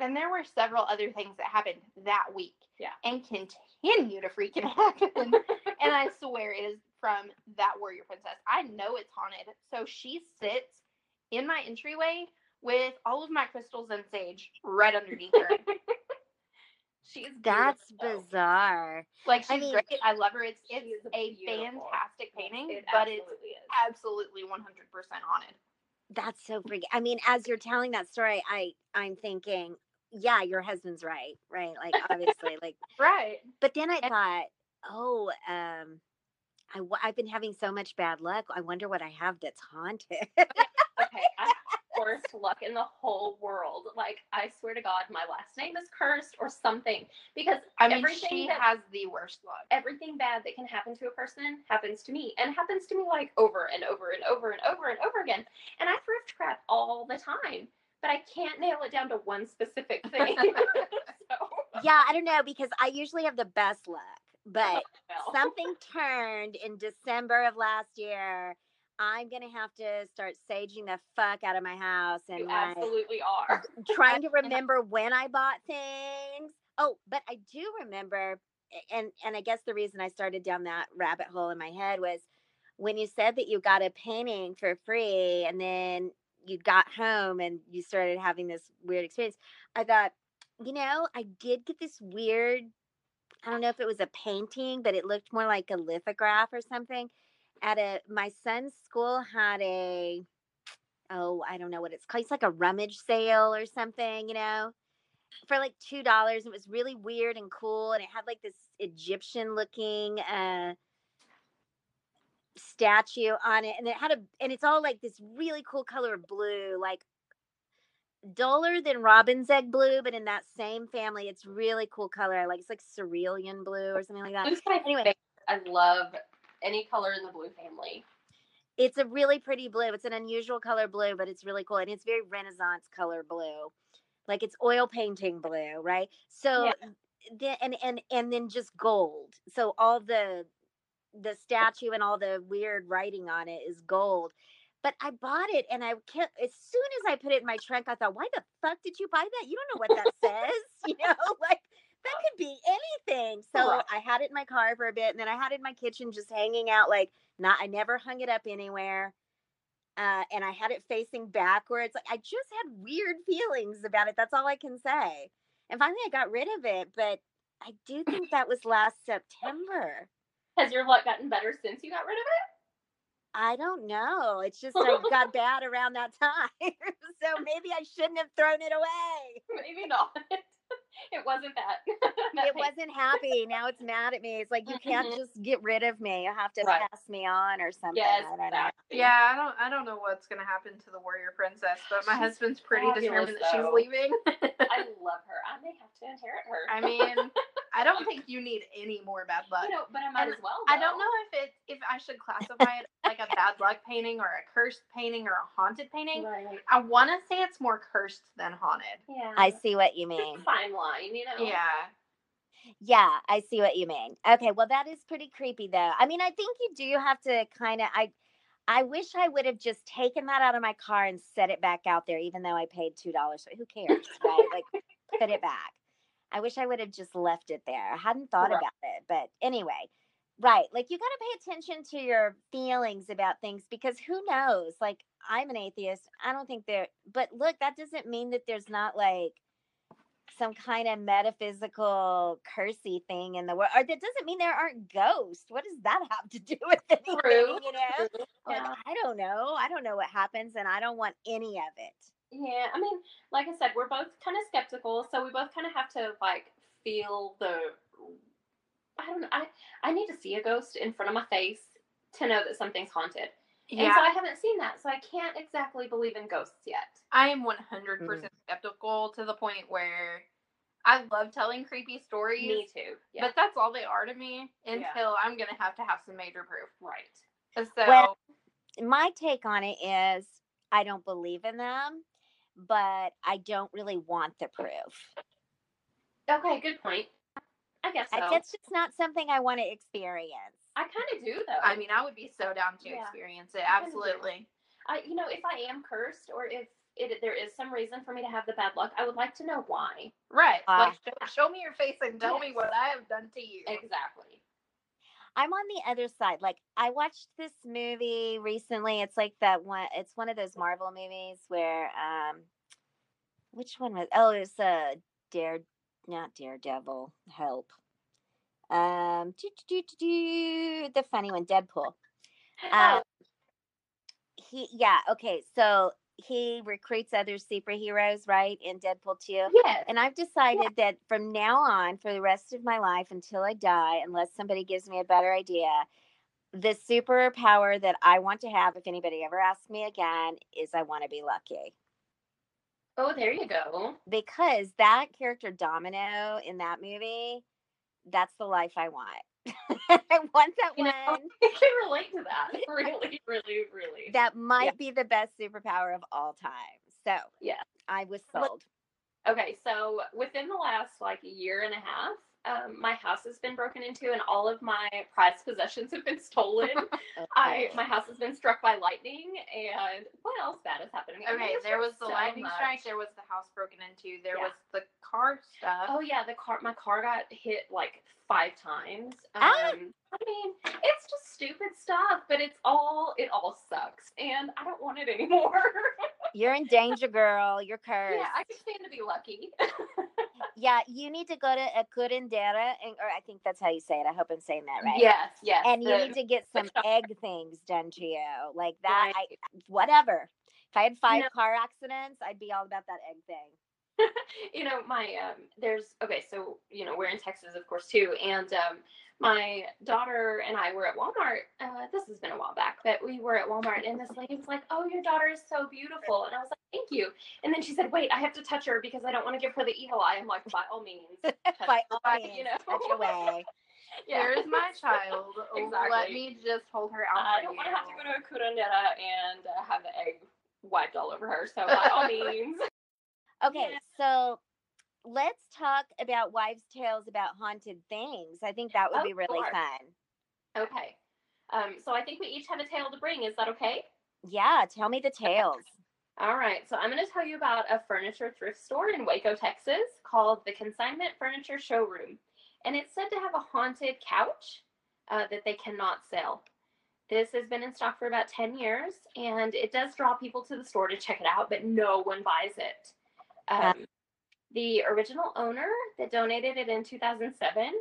and there were several other things that happened that week. Yeah. And continue to freaking happen. and I swear it is from that warrior princess. I know it's haunted. So she sits in my entryway with all of my crystals and sage right underneath her. She's That's beautiful. bizarre. Like she's I mean, great. I love her. It's it's a beautiful. fantastic painting, it but it's is. absolutely one hundred percent haunted. That's so freaking. I mean, as you're telling that story, I I'm thinking, yeah, your husband's right, right? Like, obviously, like, right. But then I thought, oh, um, I, I've been having so much bad luck. I wonder what I have that's haunted. Okay, I have the worst luck in the whole world. Like, I swear to God, my last name is cursed or something. Because I mean, everything she that, has the worst luck. Everything bad that can happen to a person happens to me, and happens to me like over and over and over and over and over again. And I thrift crap all the time. But I can't nail it down to one specific thing. so. Yeah, I don't know, because I usually have the best luck. But oh, well. something turned in December of last year. I'm going to have to start saging the fuck out of my house. And you like, absolutely are. trying to remember when I bought things. Oh, but I do remember, and, and I guess the reason I started down that rabbit hole in my head was when you said that you got a painting for free and then you got home and you started having this weird experience, I thought, you know, I did get this weird, I don't know if it was a painting, but it looked more like a lithograph or something. At a, my son's school had a, oh, I don't know what it's called. It's like a rummage sale or something, you know, for like two dollars. It was really weird and cool. And it had like this Egyptian looking uh, statue on it. And it had a, and it's all like this really cool color of blue, like duller than robin's egg blue, but in that same family. It's really cool color. Like, it's like cerulean blue or something like that. It's kind of anyway. I love any color in the blue family. It's a really pretty blue. It's an unusual color blue, but it's really cool. And it's very Renaissance color blue. Like, it's oil painting blue, right? So, yeah. then, and, and, and then just gold. So all the, the statue and all the weird writing on it is gold. But I bought it, and I can't, as soon as I put it in my trunk, I thought, why the fuck did you buy that? You don't know what that says. You know, like, that could be anything. So right. I had it in my car for a bit, and then I had it in my kitchen just hanging out. Like, not, I never hung it up anywhere. Uh, and I had it facing backwards. Like, I just had weird feelings about it. That's all I can say. And finally, I got rid of it. But I do think that was last September. Has your luck gotten better since you got rid of it? I don't know. It's just I got bad around that time. So maybe I shouldn't have thrown it away. Maybe not. It wasn't that. that it thing. wasn't happy. Now it's mad at me. It's like, you can't mm-hmm. just get rid of me. You have to right. pass me on or something. Yes, I don't exactly. know. Yeah, I don't I don't know what's gonna happen to the warrior princess, but my husband's pretty determined that she's leaving. I love her. I may have to inherit her. I mean, I don't think you need any more bad luck. You know, but I might and as well. Though. I don't know if it if I should classify it like a bad luck painting or a cursed painting or a haunted painting. Right. I wanna say it's more cursed than haunted. Yeah. I see what you mean. Fine line, you know. Yeah. Yeah, I see what you mean. Okay, well, that is pretty creepy though. I mean, I think you do have to kind of I I wish I would have just taken that out of my car and set it back out there, even though I paid two dollars. So who cares, right? Like, put it back. I wish I would have just left it there. I hadn't thought right. about it. But anyway, right. Like, you got to pay attention to your feelings about things, because who knows? Like, I'm an atheist. I don't think there, but look, that doesn't mean that there's not like some kind of metaphysical cursy thing in the world. Or that doesn't mean there aren't ghosts. What does that have to do with anything? True. You know? True. Like, yeah. I don't know. I don't know what happens, and I don't want any of it. Yeah, I mean, like I said, we're both kind of skeptical, so we both kind of have to, like, feel the, I don't know, I, I need to see a ghost in front of my face to know that something's haunted. Yeah. And so I haven't seen that, so I can't exactly believe in ghosts yet. I am one hundred percent mm-hmm. skeptical to the point where I love telling creepy stories. Me too. Yeah. But that's all they are to me until yeah. I'm going to have to have some major proof. Right. So. Well, my take on it is I don't believe in them. But I don't really want the proof. Okay, good point. I guess so. I guess it's not something I want to experience. I kind of do, though. I mean, I would be so down to yeah. experience it. Absolutely. I, you know, if I am cursed or if it, there is some reason for me to have the bad luck, I would like to know why. Right. Uh, like, show, show me your face and tell yes. me what I have done to you. Exactly. I'm on the other side. Like, I watched this movie recently. It's like that one. It's one of those Marvel movies where, um, which one was? Oh, it was a Dare, not Daredevil. Help. Um, do, do, do, do, the funny one, Deadpool. Um, he, yeah, okay. So he recruits other superheroes, right? In Deadpool two. Yes. And I've decided yeah. that from now on, for the rest of my life, until I die, unless somebody gives me a better idea, the superpower that I want to have, if anybody ever asks me again, is I want to be lucky. Oh, there you go. Because that character Domino in that movie, that's the life I want. I want that you one. Know, I can relate to that. Really, really, really. That might yeah. be the best superpower of all time. So yeah, I was sold. Okay, so within the last like year and a half, um, my house has been broken into, and all of my prized possessions have been stolen. Okay. I my house has been struck by lightning, and what else bad is happening? Okay, I mean, there was the so lightning much. strike. There was the house broken into. There yeah. was the car stuff. Oh yeah, the car. My car got hit like five times. Um, ah. I mean, it's just stupid stuff, but it's all, it all sucks. And I don't want it anymore. You're in danger, girl. You're cursed. Yeah, I can stand to be lucky. Yeah, you need to go to a curandera, and or I think that's how you say it. I hope I'm saying that right. Yes, yes. And you the, need to get some egg things done to you. Like that, right. I, whatever. If I had five no. car accidents, I'd be all about that egg thing. You know, my, um, there's, okay, so, you know, we're in Texas, of course, too, and um, my daughter and I were at Walmart, uh, this has been a while back, but we were at Walmart, and this lady was like, oh, your daughter is so beautiful, and I was like, thank you, and then she said, wait, I have to touch her because I don't want to give her the evil eye. I'm like, by all means, touch by all her, means, you know, touch away. Yeah. Here is my child, exactly. Let me just hold her out. I don't want to have to go to a curandera and uh, have the egg wiped all over her, so by all means. Okay, so let's talk about Wives' Tales about haunted things. I think that would oh, be really sure. fun. Okay. Um, so I think we each have a tale to bring. Is that okay? Yeah, tell me the tales. All right, so I'm going to tell you about a furniture thrift store in Waco, Texas called the Consignment Furniture Showroom. And it's said to have a haunted couch uh, that they cannot sell. This has been in stock for about ten years, and it does draw people to the store to check it out, but no one buys it. Um, the original owner that donated it in two thousand seven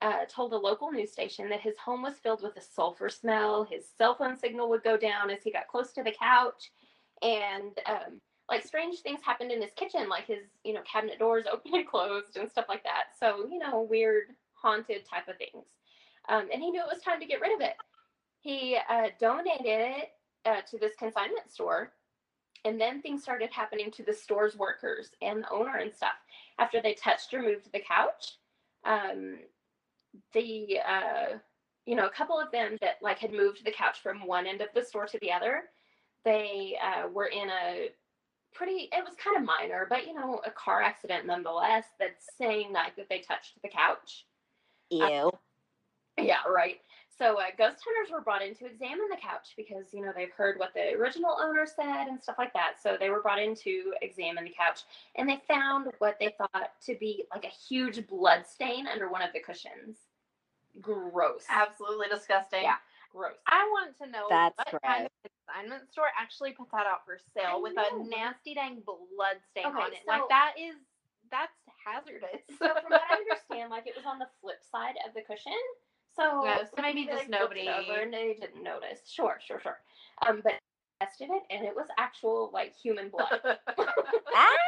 uh, told a local news station that his home was filled with a sulfur smell. His cell phone signal would go down as he got close to the couch. And um, like strange things happened in his kitchen, like his, you know, cabinet doors opened and closed and stuff like that. So, you know, weird haunted type of things. Um, and he knew it was time to get rid of it. He uh, donated it uh, to this consignment store. And then things started happening to the store's workers and the owner and stuff. After they touched or moved the couch, um, the, uh, you know, a couple of them that like had moved the couch from one end of the store to the other, they uh, were in a pretty, it was kind of minor, but, you know, a car accident nonetheless, that same night that they touched the couch. Ew. Uh, yeah, right. So uh, ghost hunters were brought in to examine the couch because, you know, they've heard what the original owner said and stuff like that. So they were brought in to examine the couch, and they found what they thought to be like a huge blood stain under one of the cushions. Gross. Absolutely disgusting. Yeah, gross. I want to know That's what gross. kind of consignment store actually put that out for sale I with know. a nasty dang blood stain okay, on it. So like that is, that's hazardous. So from what I understand, like it was on the flip side of the cushion. So, no, so maybe just nobody over and they didn't notice. Sure, sure, sure. Um, but I tested it, and it was actual, like, human blood. Ah!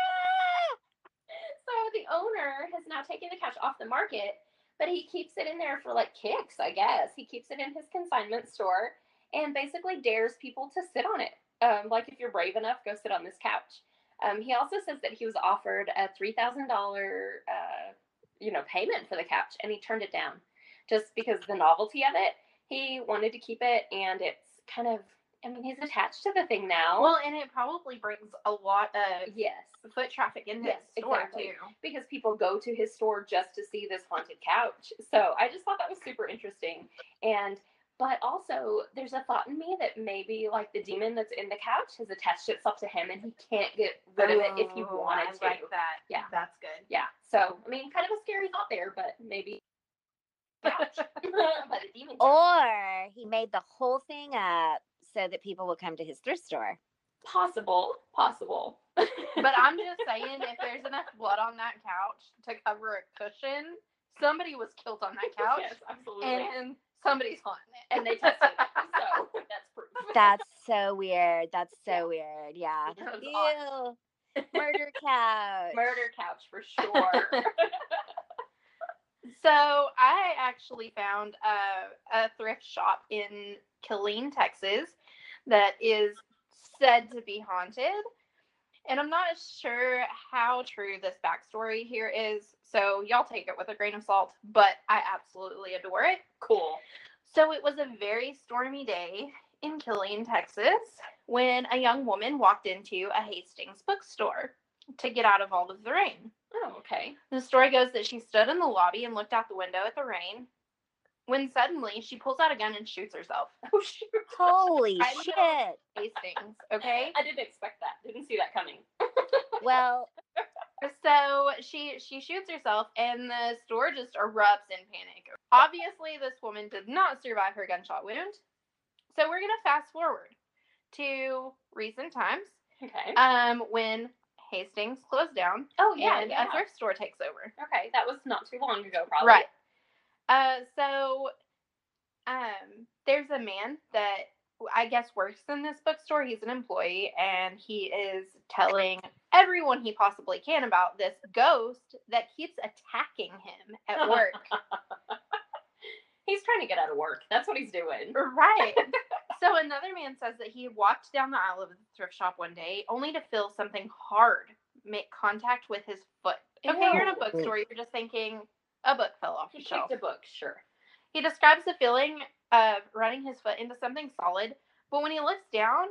So the owner has now taken the couch off the market, but he keeps it in there for, like, kicks, I guess. He keeps it in his consignment store and basically dares people to sit on it. Um, like, if you're brave enough, go sit on this couch. Um, he also says that he was offered a three thousand dollars, uh, you know, payment for the couch, and he turned it down. Just because the novelty of it, he wanted to keep it, and it's kind of, I mean, he's attached to the thing now. Well, and it probably brings a lot of yes. foot traffic in his yes, store, exactly. too. Because people go to his store just to see this haunted couch. So I just thought that was super interesting. And, but also, there's a thought in me that maybe, like, the demon that's in the couch has attached itself to him, and he can't get rid of it if he wanted to. I like that. Yeah. That's good. Yeah. So, I mean, kind of a scary thought there, but maybe... Or he made the whole thing up so that people will come to his thrift store. Possible, possible. But I'm just saying, if there's enough blood on that couch to cover a cushion, somebody was killed on that couch. Yes, absolutely. And somebody's haunting it. And they tested it. So that's proof. That's so weird. That's so yeah. weird. Yeah. Ew. Awesome. Murder couch. Murder couch for sure. So I actually found uh, a thrift shop in Killeen, Texas, that is said to be haunted, and I'm not sure how true this backstory here is, so y'all take it with a grain of salt, but I absolutely adore it. Cool. So it was a very stormy day in Killeen, Texas, when a young woman walked into a Hastings bookstore to get out of all of the rain. Oh, okay. The story goes that she stood in the lobby and looked out the window at the rain when suddenly she pulls out a gun and shoots herself. Oh, shoot. Holy I shit. Hastings, okay? I didn't expect that. Didn't see that coming. Well, So she she shoots herself, and the store just erupts in panic. Obviously, this woman did not survive her gunshot wound. So we're going to fast forward to recent times. Okay. Um, when Hastings closed down. Oh, yeah. And yeah. a thrift store takes over. Okay. That was not too long ago, probably. Right. Uh, so um, there's a man that I guess works in this bookstore. He's an employee, and he is telling everyone he possibly can about this ghost that keeps attacking him at work. He's trying to get out of work. That's what he's doing. Right. So another man says that he walked down the aisle of the thrift shop one day only to feel something hard make contact with his foot. Okay, Ew. You're in a bookstore. You're just thinking a book fell off the shelf. He kicked a book, sure. He describes the feeling of running his foot into something solid, but when he looks down,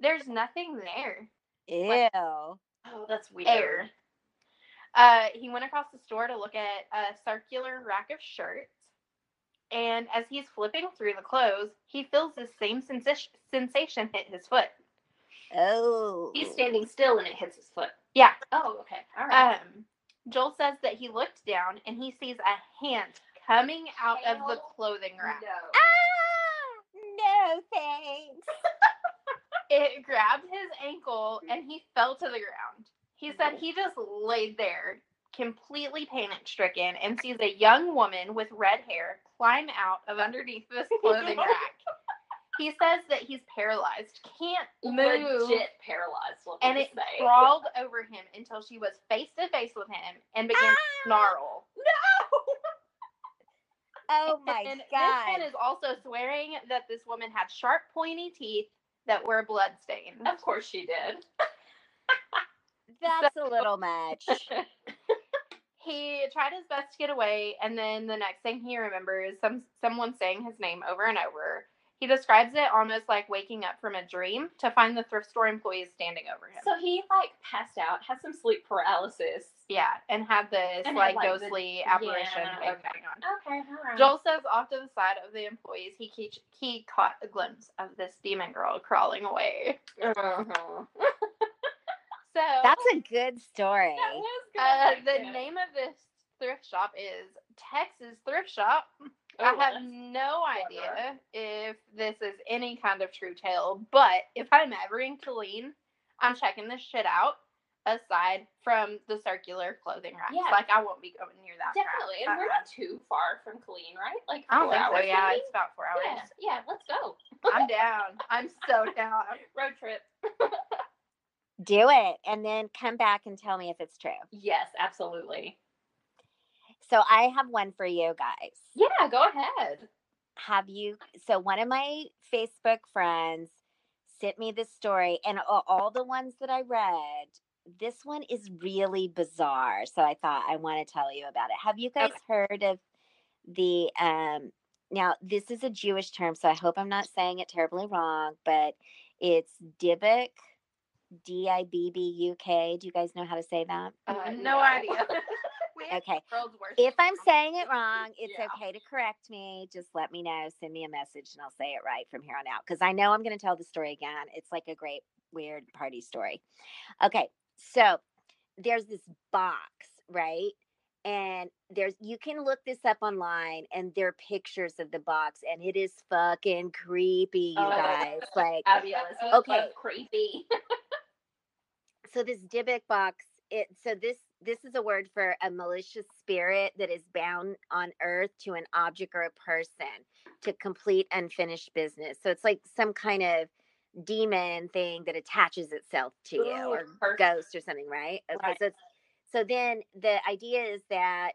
there's nothing there. Ew. Like, oh, that's weird. Air. Uh, he went across the store to look at a circular rack of shirts, and as he's flipping through the clothes, he feels the same sensi- sensation hit his foot. Oh. He's standing still, and it hits his foot. Yeah. Oh, okay. All right. Um, Joel says that he looked down, and he sees a hand coming out Hell of the clothing rack. No. Ah! No, thanks. It grabbed his ankle, and he fell to the ground. He said he just laid there, completely panic-stricken, and sees a young woman with red hair climb out of underneath this clothing rack. He says that he's paralyzed, can't move. Legit paralyzed, let me and it say. Crawled over him until she was face-to-face with him and began ah! to snarl. No! Oh, my and God. This man is also swearing that this woman had sharp, pointy teeth that were bloodstained. Of course she did. That's so, a little much. He tried his best to get away, and then the next thing he remembers is some, someone saying his name over and over. He describes it almost like waking up from a dream to find the thrift store employees standing over him. So he, like, passed out, had some sleep paralysis. Yeah, and had this, and like, had, like, ghostly the, apparition yeah. thing going on. Okay, all right. Joel says off to the side of the employees, he, he, he caught a glimpse of this demon girl crawling away. Uh-huh. So that's a good story. That was good. Uh, the name of this thrift shop is Texas Thrift Shop. Oh, I have no idea if this is any kind of true tale, but if I'm ever in Killeen, I'm checking this shit out, aside from the circular clothing racks. Yeah. Like, I won't be going near that. Definitely. Rack. And uh-huh. we're not too far from Killeen, right? Like, I don't think so. Yeah, it's about four hours. Yeah, yeah, let's go. I'm down. I'm so down. Road trip. Do it. And then come back and tell me if it's true. Yes, absolutely. So I have one for you guys. Yeah, go ahead. Have you? So one of my Facebook friends sent me this story, and all the ones that I read, this one is really bizarre. So I thought I want to tell you about it. Have you guys okay. heard of the, um, now this is a Jewish term, so I hope I'm not saying it terribly wrong, but it's Dybbuk, D I B B U K. Do you guys know how to say that? Uh, no idea. Okay. If I'm saying it wrong, it's yeah. okay to correct me. Just let me know. Send me a message and I'll say it right from here on out. Because I know I'm going to tell the story again. It's like a great, weird party story. Okay. So there's this box, right? And there's, you can look this up online, and there are pictures of the box, and it is fucking creepy, you oh, guys. Like, fabulous. Okay. Creepy. So this Dybbuk box, it, so this, This is a word for a malicious spirit that is bound on earth to an object or a person to complete unfinished business. So it's like some kind of demon thing that attaches itself to you Ooh, or perfect. ghost or something, right? Okay, right. So, so then the idea is that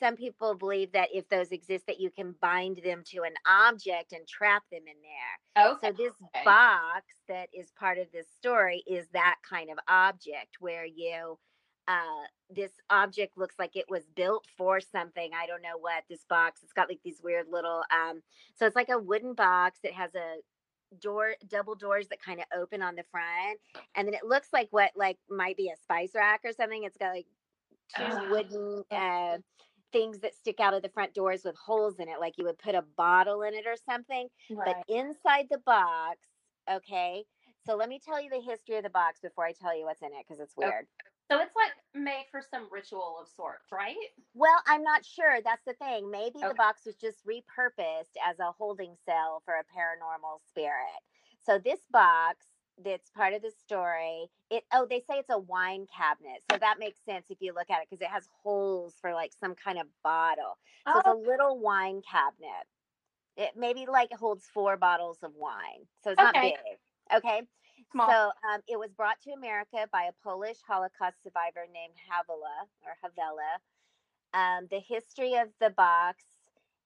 some people believe that if those exist, that you can bind them to an object and trap them in there. Okay. So this okay. box that is part of this story is that kind of object where you... Uh, this object looks like it was built for something. I don't know what this box, it's got like these weird little, um, so it's like a wooden box. It has a door, double doors that kind of open on the front. And then it looks like what, like might be a spice rack or something. It's got like two uh, wooden, uh, things that stick out of the front doors with holes in it. Like you would put a bottle in it or something, right. But inside the box. Okay. So let me tell you the history of the box before I tell you what's in it. Cause it's weird. Okay. So it's like made for some ritual of sorts, right? Well, I'm not sure. That's the thing. Maybe okay. the box was just repurposed as a holding cell for a paranormal spirit. So this box that's part of the story, it oh, they say it's a wine cabinet. So that makes sense if you look at it, because it has holes for like some kind of bottle. So oh. it's a little wine cabinet. It maybe like holds four bottles of wine. So it's okay. not big. Okay. Small. So um, it was brought to America by a Polish Holocaust survivor named Havela or Havela. Um, the history of the box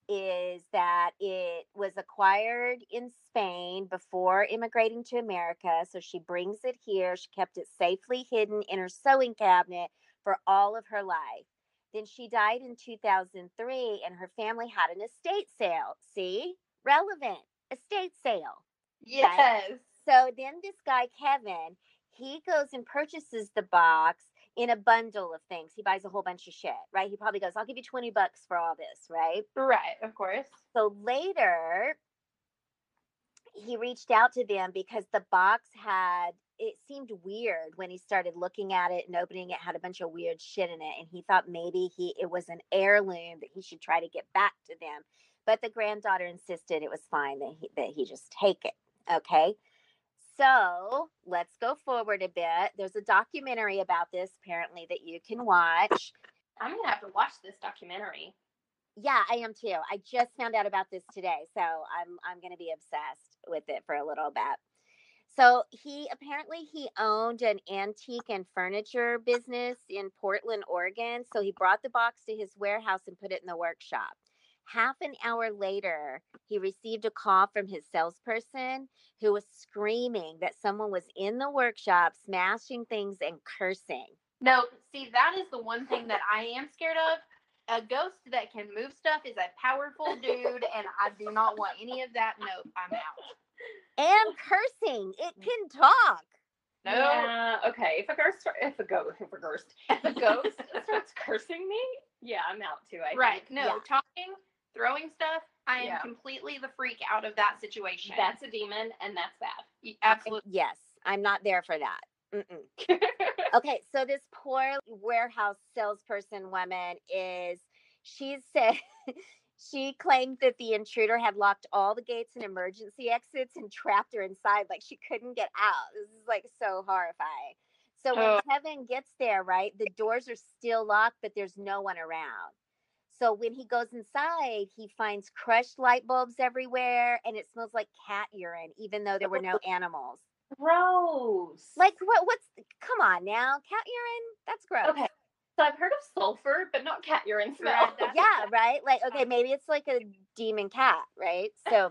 is that it was acquired in Spain before immigrating to America. So she brings it here. She kept it safely hidden in her sewing cabinet for all of her life. Then she died in two thousand three, and her family had an estate sale. See? Relevant. Estate sale. Yes. Right? So then this guy, Kevin, he goes and purchases the box in a bundle of things. He buys a whole bunch of shit, right? He probably goes, I'll give you twenty bucks for all this, right? Right, of course. So later, he reached out to them because the box had, it seemed weird when he started looking at it and opening it, had a bunch of weird shit in it. And he thought maybe he it was an heirloom that he should try to get back to them. But the granddaughter insisted it was fine that he, that he just take it, okay? So let's go forward a bit. There's a documentary about this, apparently, that you can watch. I'm going to have to watch this documentary. Yeah, I am too. I just found out about this today, so I'm I'm going to be obsessed with it for a little bit. So he apparently he owned an antique and furniture business in Portland, Oregon. So he brought the box to his warehouse and put it in the workshop. Half an hour later, he received a call from his salesperson who was screaming that someone was in the workshop smashing things and cursing. No, see, that is the one thing that I am scared of. A ghost that can move stuff is a powerful dude, and I do not want any of that. Nope, I'm out. And cursing. It can talk. No. Yeah, okay. If a ghost, if a ghost, if a ghost, if a ghost starts cursing me, yeah, I'm out too. I right. think. No, yeah. talking. Throwing stuff, I am yeah. completely the freak out of that situation. That's a demon, and that's bad. Absolutely. Yes, I'm not there for that. Mm-mm. Okay, so this poor warehouse salesperson woman is, she said, she claimed that the intruder had locked all the gates and emergency exits and trapped her inside, like she couldn't get out. This is like so horrifying. So when oh. Kevin gets there, right, the doors are still locked, but there's no one around. So when he goes inside, he finds crushed light bulbs everywhere, and it smells like cat urine, even though there were no animals. Gross. Like, what? What's, come on now, cat urine? That's gross. Okay. So I've heard of sulfur, but not cat urine smell. Right. Yeah, right? Like, okay, maybe it's like a demon cat, right? So,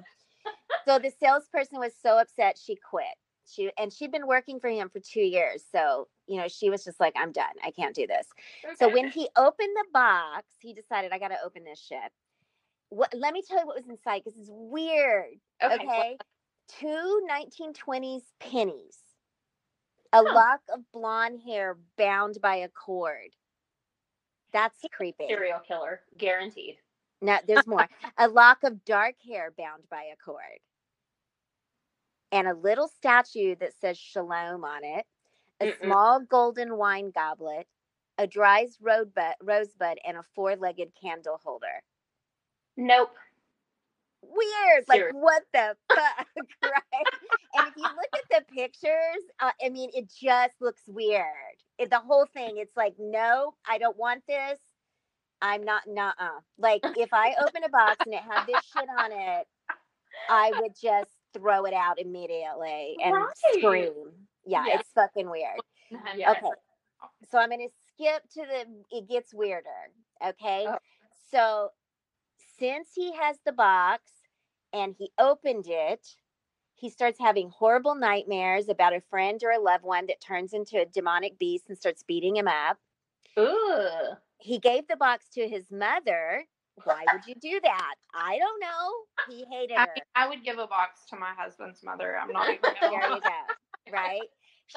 so the salesperson was so upset she quit. She, and she'd been working for him for two years. So, you know, she was just like, I'm done. I can't do this. Okay. So when he opened the box, he decided, I got to open this shit. What, let me tell you what was inside, because it's weird. Okay. okay? Two nineteen twenties pennies, a huh. lock of blonde hair bound by a cord. That's creepy. Serial killer. Guaranteed. No, there's more. A lock of dark hair bound by a cord. And a little statue that says Shalom on it, a Mm-mm. small golden wine goblet, a dry rosebud, and a four-legged candle holder. Nope. Weird. Seriously. Like, what the fuck, right? And if you look at the pictures, uh, I mean, it just looks weird. It, the whole thing, it's like, no, I don't want this. I'm not, nuh-uh. Like, if I open a box and it had this shit on it, I would just throw it out immediately and right. scream. Yeah, yeah, it's fucking weird. Yes. Okay, so I'm going to skip to the, it gets weirder, okay? Oh. So since he has the box and he opened it, he starts having horrible nightmares about a friend or a loved one that turns into a demonic beast and starts beating him up. Ooh. He gave the box to his mother. Why would you do that? I don't know. He hated her. I, I would give a box to my husband's mother. I'm not even there you go. Right?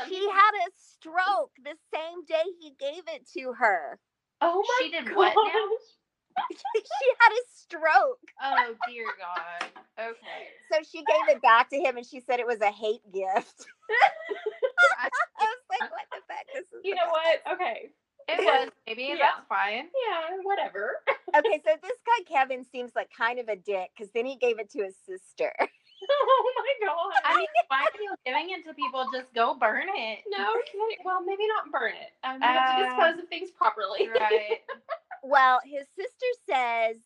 She had a stroke the same day he gave it to her. Oh my god. She did gosh. What now? She had a stroke. Oh dear God. Okay. So she gave it back to him and she said it was a hate gift. I was like, what the fuck? This is you know what? Okay. It was, maybe, yeah. That's fine. Yeah, whatever. Okay, so this guy, Kevin, seems like kind of a dick, because then he gave it to his sister. Oh, my God. I mean, why are you giving it to people? Just go burn it. No, well, maybe not burn it. Um, you uh, have to dispose of things properly. Right. Well, his sister says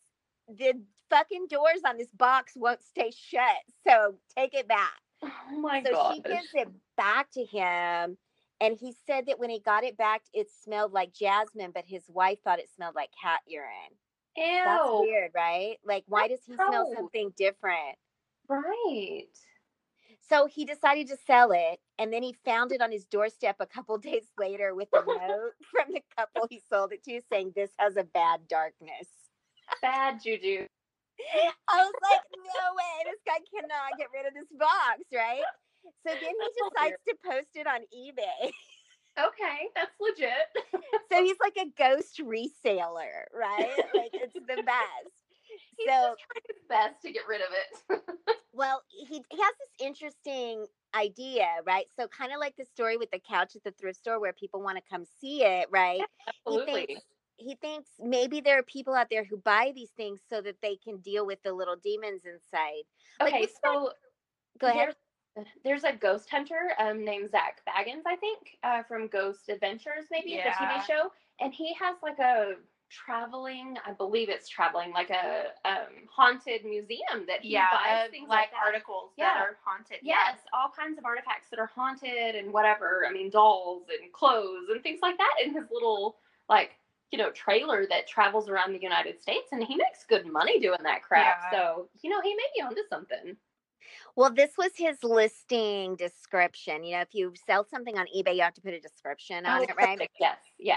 the fucking doors on this box won't stay shut, so take it back. Oh, my God. So gosh. She gives it back to him. And he said that when he got it back, it smelled like jasmine, but his wife thought it smelled like cat urine. Ew. That's weird, right? Like, why does he smell something different? Right. So he decided to sell it, and then he found it on his doorstep a couple days later with a note from the couple he sold it to saying, "This has a bad darkness." Bad juju. I was like, no way. This guy cannot get rid of this box, right? So then he decides to post it on eBay. Okay, that's legit. So he's like a ghost reseller, right? Like, it's the best. He's so, just trying his best to get rid of it. Well, he, he has this interesting idea, right? So kind of like the story with the couch at the thrift store where people want to come see it, right? Yeah, absolutely. He thinks, he thinks maybe there are people out there who buy these things so that they can deal with the little demons inside. Like, okay, so... Go ahead. There's a ghost hunter um, named Zak Bagans, I think, uh, from Ghost Adventures, maybe, yeah. The T V show. And he has like a traveling, I believe it's traveling, like a um, haunted museum that he yeah, buys uh, things like, like that. Articles yeah. that are haunted. Yes, yeah. All kinds of artifacts that are haunted and whatever. I mean, dolls and clothes and things like that in his little, like, you know, trailer that travels around the United States. And he makes good money doing that crap. Yeah. So, you know, he may be onto something. Well, this was his listing description. You know, if you sell something on eBay, you have to put a description on oh, it, right? Yes, yeah.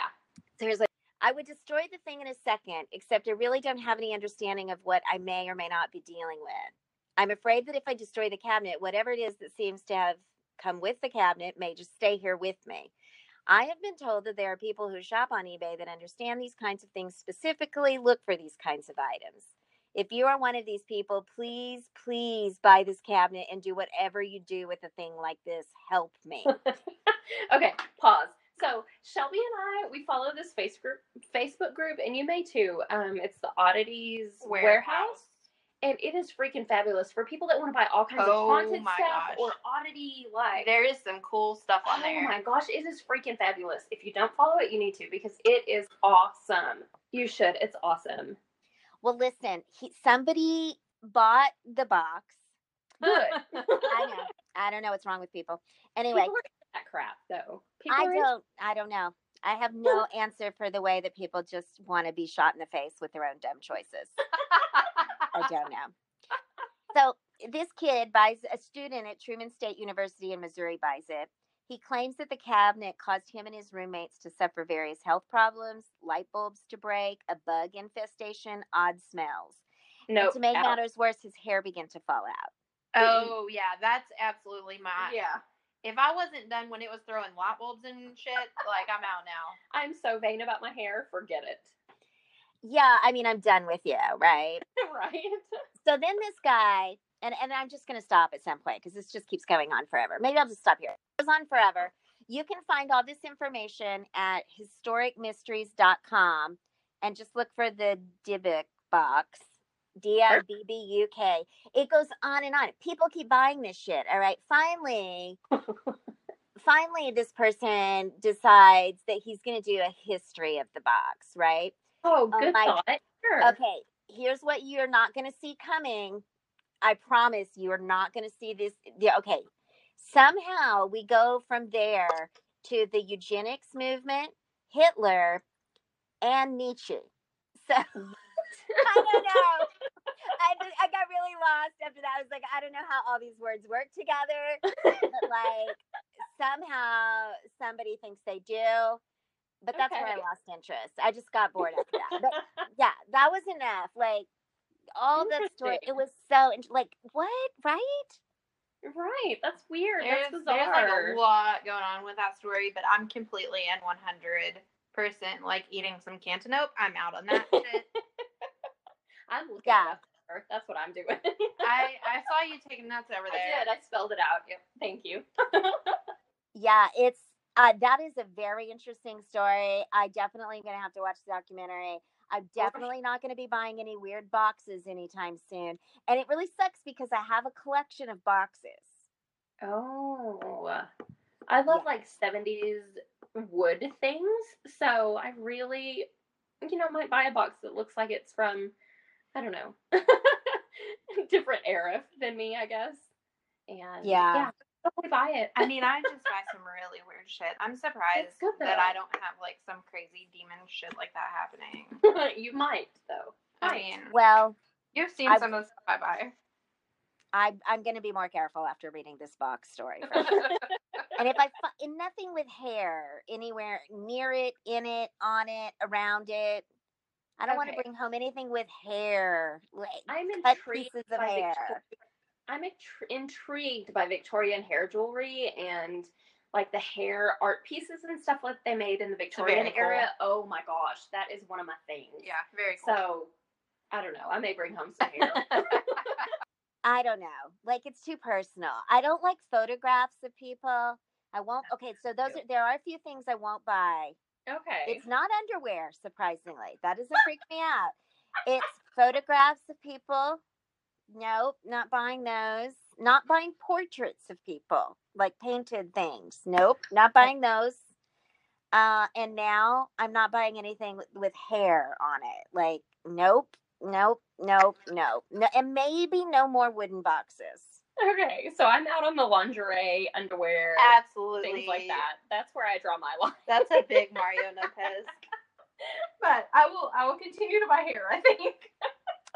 So here's like, I would destroy the thing in a second, except I really don't have any understanding of what I may or may not be dealing with. I'm afraid that if I destroy the cabinet, whatever it is that seems to have come with the cabinet may just stay here with me. I have been told that there are people who shop on eBay that understand these kinds of things, specifically look for these kinds of items. If you are one of these people, please, please buy this cabinet and do whatever you do with a thing like this. Help me. Okay, pause. So Shelby and I, we follow this Facebook Facebook group, and you may too. Um, it's the Oddities Warehouse. Warehouse, and it is freaking fabulous for people that want to buy all kinds oh, of haunted stuff gosh. or oddity. Like, there is some cool stuff on oh, there. Oh my gosh, it is freaking fabulous. If you don't follow it, you need to, because it is awesome. You should. It's awesome. Well, listen, he, somebody bought the box. Good. I know. I don't know what's wrong with people. Anyway. People are into that crap, though. People I don't, I don't know. I have no answer for the way that people just want to be shot in the face with their own dumb choices. I don't know. So this kid buys, a student at Truman State University in Missouri buys it. He claims that the cabinet caused him and his roommates to suffer various health problems, light bulbs to break, a bug infestation, odd smells. No. Nope. To make matters worse, his hair began to fall out. Oh, mm-hmm. Yeah. That's absolutely my... Yeah. If I wasn't done when it was throwing light bulbs and shit, like, I'm out now. I'm so vain about my hair. Forget it. Yeah. I mean, I'm done with you, right? Right. So then this guy... And and I'm just going to stop at some point because this just keeps going on forever. Maybe I'll just stop here. It goes on forever. You can find all this information at historic mysteries dot com and just look for the Dybbuk box, D I B B U K. It goes on and on. People keep buying this shit, all right? Finally, finally this person decides that he's going to do a history of the box, right? Oh, good oh, thought. Sure. Okay, here's what you're not going to see coming. I promise you are not going to see this. Yeah, okay. Somehow we go from there to the eugenics movement, Hitler, and Nietzsche. So I don't know. I, I got really lost after that. I was like, I don't know how all these words work together. But like somehow somebody thinks they do. But that's okay. Where I lost interest. I just got bored after that. But yeah, that was enough. Like, all the story, it was so like what, right? Right, that's weird. There's, that's bizarre. There's like a lot going on with that story, but I'm completely in one hundred percent like eating some cantaloupe. I'm out on that shit. I'm looking yeah. up there. That's what I'm doing. I I saw you taking nuts over there. I did. I spelled it out. Yep. Thank you. Yeah, it's Uh, that is a very interesting story. I definitely am going to have to watch the documentary. I'm definitely not going to be buying any weird boxes anytime soon. And it really sucks because I have a collection of boxes. Oh. I love, yeah. like, seventies wood things. So I really, you know, might buy a box that looks like it's from, I don't know, different era than me, I guess. And yeah. yeah. Totally buy it. I mean, I just buy some really weird shit. I'm surprised that I don't have like some crazy demon shit like that happening. You might though. I mean, well, you've seen I've, some of the stuff I buy. I I'm gonna be more careful after reading this box story. From and if I find nothing with hair anywhere near it, in it, on it, around it, I don't okay. want to bring home anything with hair. Like, I'm intrigued pieces of hair. It. I'm intrigued by Victorian hair jewelry and like the hair art pieces and stuff that they made in the Victorian cool. era. Oh my gosh, that is one of my things. Yeah, very cool. So, I don't know. I may bring home some hair. I don't know. Like, it's too personal. I don't like photographs of people. I won't. Okay, so those are, there are a few things I won't buy. Okay. It's not underwear, surprisingly. That doesn't freak me out. It's photographs of people. Nope, not buying those. Not buying portraits of people, like painted things. Nope, not buying those. Uh, and now I'm not buying anything with, with hair on it. Like, nope, nope, nope, nope. No, and maybe no more wooden boxes. Okay, so I'm out on the lingerie, underwear, absolutely, things like that. That's where I draw my line. That's a big Mario Lopez. But I will, I will continue to buy hair, I think.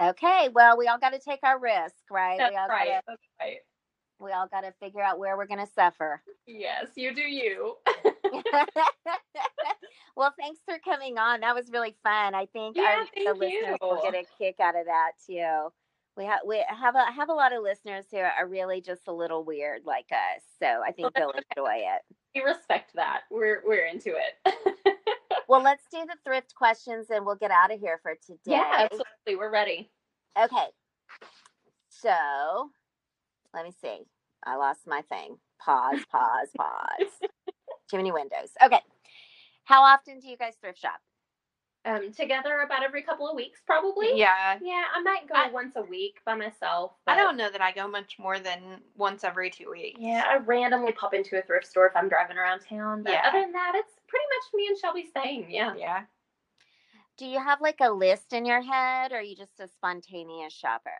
Okay, well, we all got to take our risk, right? That's we all right. Gotta, That's right. We all got to figure out where we're going to suffer. Yes, you do you. Well, thanks for coming on. That was really fun. I think yeah, our the listeners you. will get a kick out of that too. We have we have a have a lot of listeners who are really just a little weird like us, so I think well, they'll okay. enjoy it. We respect that. We're we're into it. Well, let's do the thrift questions and we'll get out of here for today. Yeah, absolutely. We're ready. Okay. So, let me see. I lost my thing. Pause, pause, pause. Too many windows. Okay. How often do you guys thrift shop? Um, together about every couple of weeks, probably. Yeah. Yeah, I might go I, once a week by myself. I don't know that I go much more than once every two weeks. Yeah, I randomly pop into a thrift store if I'm driving around town. But yeah. Other than that, it's pretty much me and Shelby's thing. Yeah. Yeah. Do you have like a list in your head or are you just a spontaneous shopper?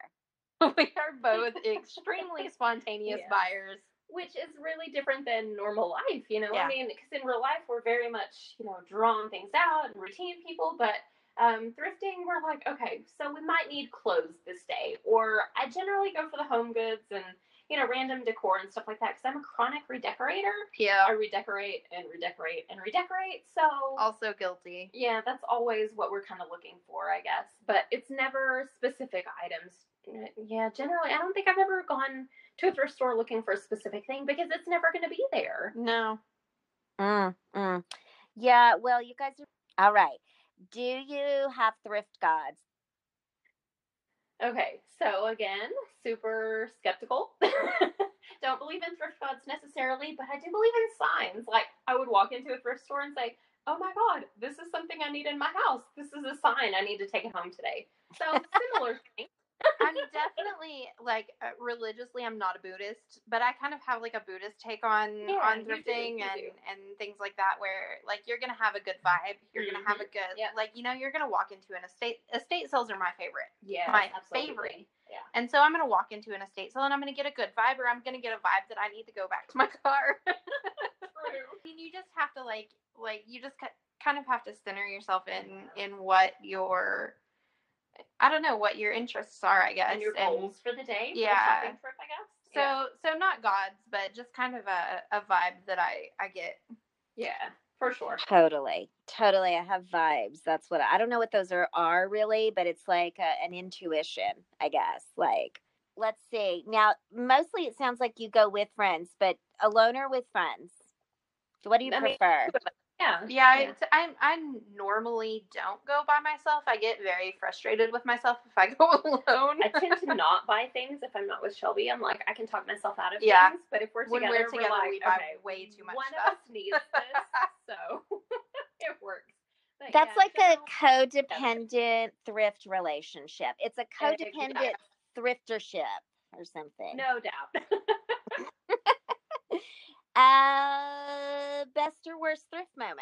We are both extremely spontaneous yeah. buyers. Which is really different than normal life, you know? Yeah. I mean, because in real life, we're very much, you know, drawing things out and routine people. But um, thrifting, we're like, okay, so we might need clothes this day. Or I generally go for the home goods and, you know, random decor and stuff like that. Because I'm a chronic redecorator. Yeah. I redecorate and redecorate and redecorate. So. Also guilty. Yeah, that's always what we're kind of looking for, I guess. But it's never specific items. Yeah, generally, I don't think I've ever gone to a thrift store looking for a specific thing because it's never going to be there. No. Mm, mm. Yeah, well, you guys are... All right. Do you have thrift gods? Okay, so again, super skeptical. Don't believe in thrift gods necessarily, but I do believe in signs. Like, I would walk into a thrift store and say, oh my God, this is something I need in my house. This is a sign. I need to take it home today. So, similar thing. I'm definitely like religiously. I'm not a Buddhist, but I kind of have like a Buddhist take on yeah, on thrifting and and things like that. Where like you're gonna have a good vibe, you're mm-hmm. gonna have a good yeah. like you know you're gonna walk into an estate. Estate sales are my favorite. Yeah, my absolutely. favorite. Yeah. And so I'm gonna walk into an estate sale and I'm gonna get a good vibe, or I'm gonna get a vibe that I need to go back to my car. True. And you just have to like like you just kind of have to center yourself in in what your I don't know what your interests are, I guess. And your goals and, for the day. Yeah. For shopping trip, I guess. So, yeah. so not gods, but just kind of a, a vibe that I, I get. Yeah, for sure. Totally. Totally. I have vibes. That's what I, I don't know what those are, are really, but it's like a, an intuition, I guess. Like, let's see. Now, mostly it sounds like you go with friends, but alone or with friends? What do you I prefer? Mean, Yeah, yeah. yeah. It's, I I normally don't go by myself. I get very frustrated with myself if I go alone. I tend to not buy things if I'm not with Shelby. I'm like, I can talk myself out of yeah. things. But if we're when together, we're, together, we're like, we buy okay, way too much one stuff. One of us needs this, so it works. But That's yeah, like a codependent thrift relationship. It's a codependent yeah. thriftership or something. No doubt. Uh, best or worst thrift moment?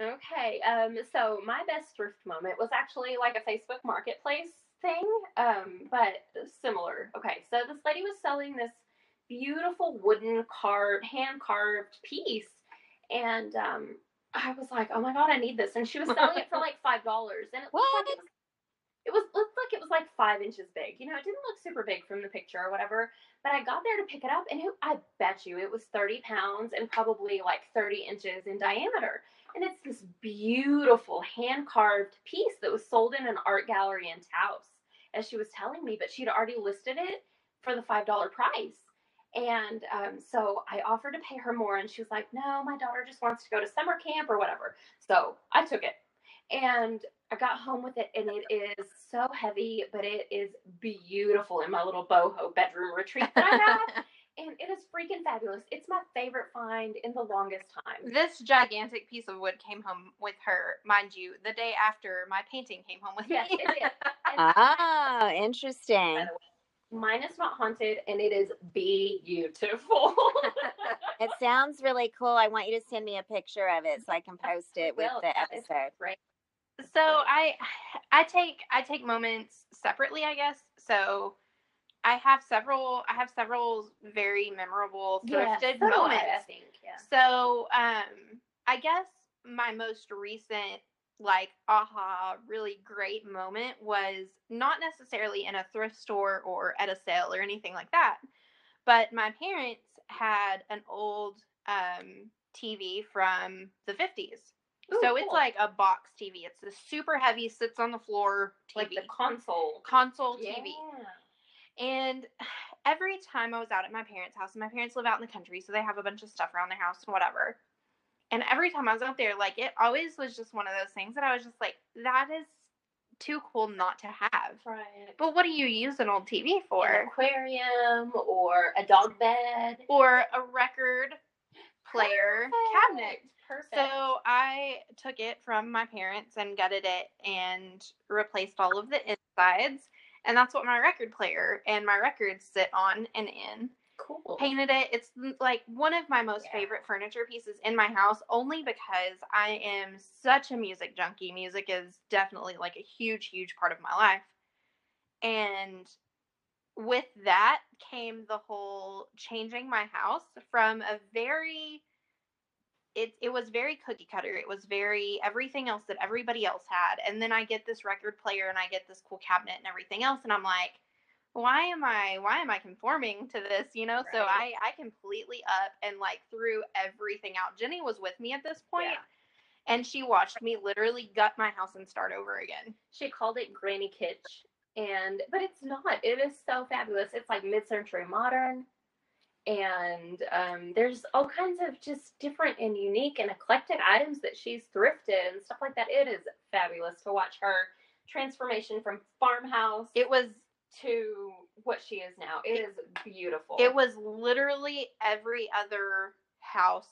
Okay, um, so my best thrift moment was actually like a Facebook marketplace thing, um, but similar. Okay, so this lady was selling this beautiful wooden carved, hand-carved piece, and um, I was like, oh my god, I need this, and she was selling it for like five dollars, and it looked like it was It was looked like it was like five inches big. You know, it didn't look super big from the picture or whatever. But I got there to pick it up, and it, I bet you it was thirty pounds and probably like thirty inches in diameter. And it's this beautiful hand-carved piece that was sold in an art gallery in Taos, as she was telling me. But she'd already listed it for the five dollar price. And um, so I offered to pay her more, and she was like, no, my daughter just wants to go to summer camp or whatever. So I took it. And I got home with it, and it is so heavy, but it is beautiful in my little boho bedroom retreat that I have. And it is freaking fabulous. It's my favorite find in the longest time. This gigantic piece of wood came home with her, mind you, the day after my painting came home with yes, me. Yes, it is. Ah, oh, interesting. By the way, mine is not haunted, and it is beautiful. It sounds really cool. I want you to send me a picture of it so I can post it with well, the episode. Right. So I, I take I take moments separately, I guess. So I have several I have several very memorable thrifted yeah, so moments. I think, yeah. So um, I guess my most recent like aha really great moment was not necessarily in a thrift store or at a sale or anything like that, but my parents had an old um, T V from the fifties. Ooh, so cool. It's like a box T V. It's a super heavy, sits on the floor T V. Like the console. Console yeah. T V. And every time I was out at my parents' house, and my parents live out in the country, so they have a bunch of stuff around their house and whatever. And every time I was out there, like, it always was just one of those things that I was just like, that is too cool not to have. Right. But what do you use an old T V for? An aquarium, or a dog bed. Or a record player Perfect. cabinet. Perfect. So I took it from my parents and gutted it and replaced all of the insides. And that's what my record player and my records sit on and in. Cool. Painted it. It's like one of my most yeah. favorite furniture pieces in my house, only because I am such a music junkie. Music is definitely like a huge, huge part of my life. And with that came the whole changing my house from a very... It it was very cookie cutter. It was very everything else that everybody else had. And then I get this record player and I get this cool cabinet and everything else. And I'm like, why am I, why am I conforming to this? You know? Right. So I, I completely up and like threw everything out. Jenny was with me at this point, yeah. and she watched me literally gut my house and start over again. She called it Granny Kitsch. And, but it's not, it is so fabulous. It's like mid-century modern. And um, there's all kinds of just different and unique and eclectic items that she's thrifted and stuff like that. It is fabulous to watch her transformation from farmhouse it was to what she is now. It, it is beautiful. It was literally every other house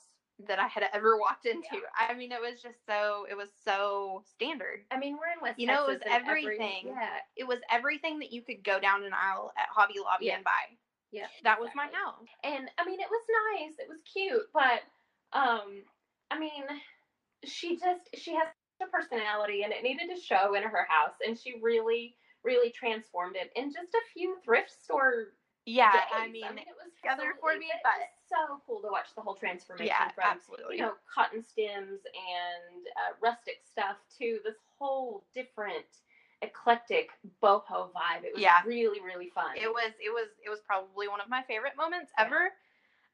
that I had ever walked into. Yeah. I mean, it was just so, it was so standard. I mean, we're in West Texas. You know, it was everything. Every, yeah. It was everything that you could go down an aisle at Hobby Lobby yeah. and buy. Yeah, that exactly. was my house. And, I mean, it was nice. It was cute. But, um, I mean, she just, she has a personality, and it needed to show in her house. And she really, really transformed it in just a few thrift store Yeah, days. I, mean, I mean, it was other for me, but it was so cool to watch the whole transformation yeah, from, absolutely. you know, cotton stems and uh, rustic stuff to this whole different eclectic boho vibe. It was yeah. really, really fun. It was, it was, it was probably one of my favorite moments yeah. ever.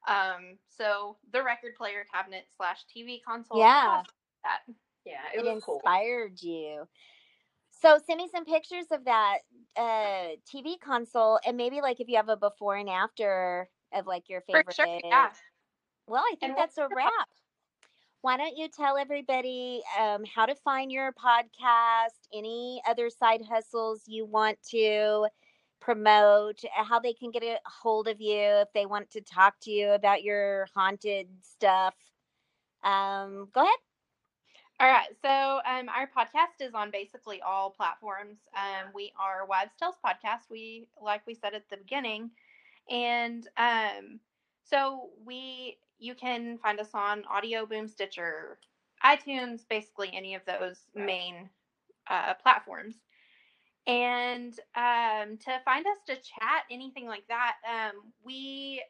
Um, so the record player cabinet slash T V console. Yeah. That. Yeah. It, it was inspired cool. you. So send me some pictures of that, uh, T V console. And maybe like if you have a before and after of like your favorite. For sure, yeah. Well, I think and that's a wrap. why don't you tell everybody um, how to find your podcast, any other side hustles you want to promote, how they can get a hold of you if they want to talk to you about your haunted stuff. Um, go ahead. All right. So um, our podcast is on basically all platforms. Um, we are Wives' Tales Podcast. We, like we said at the beginning, and um, so we, you can find us on Audio Boom, Stitcher, iTunes, basically any of those main uh, platforms. And um, to find us, to chat, anything like that, um, we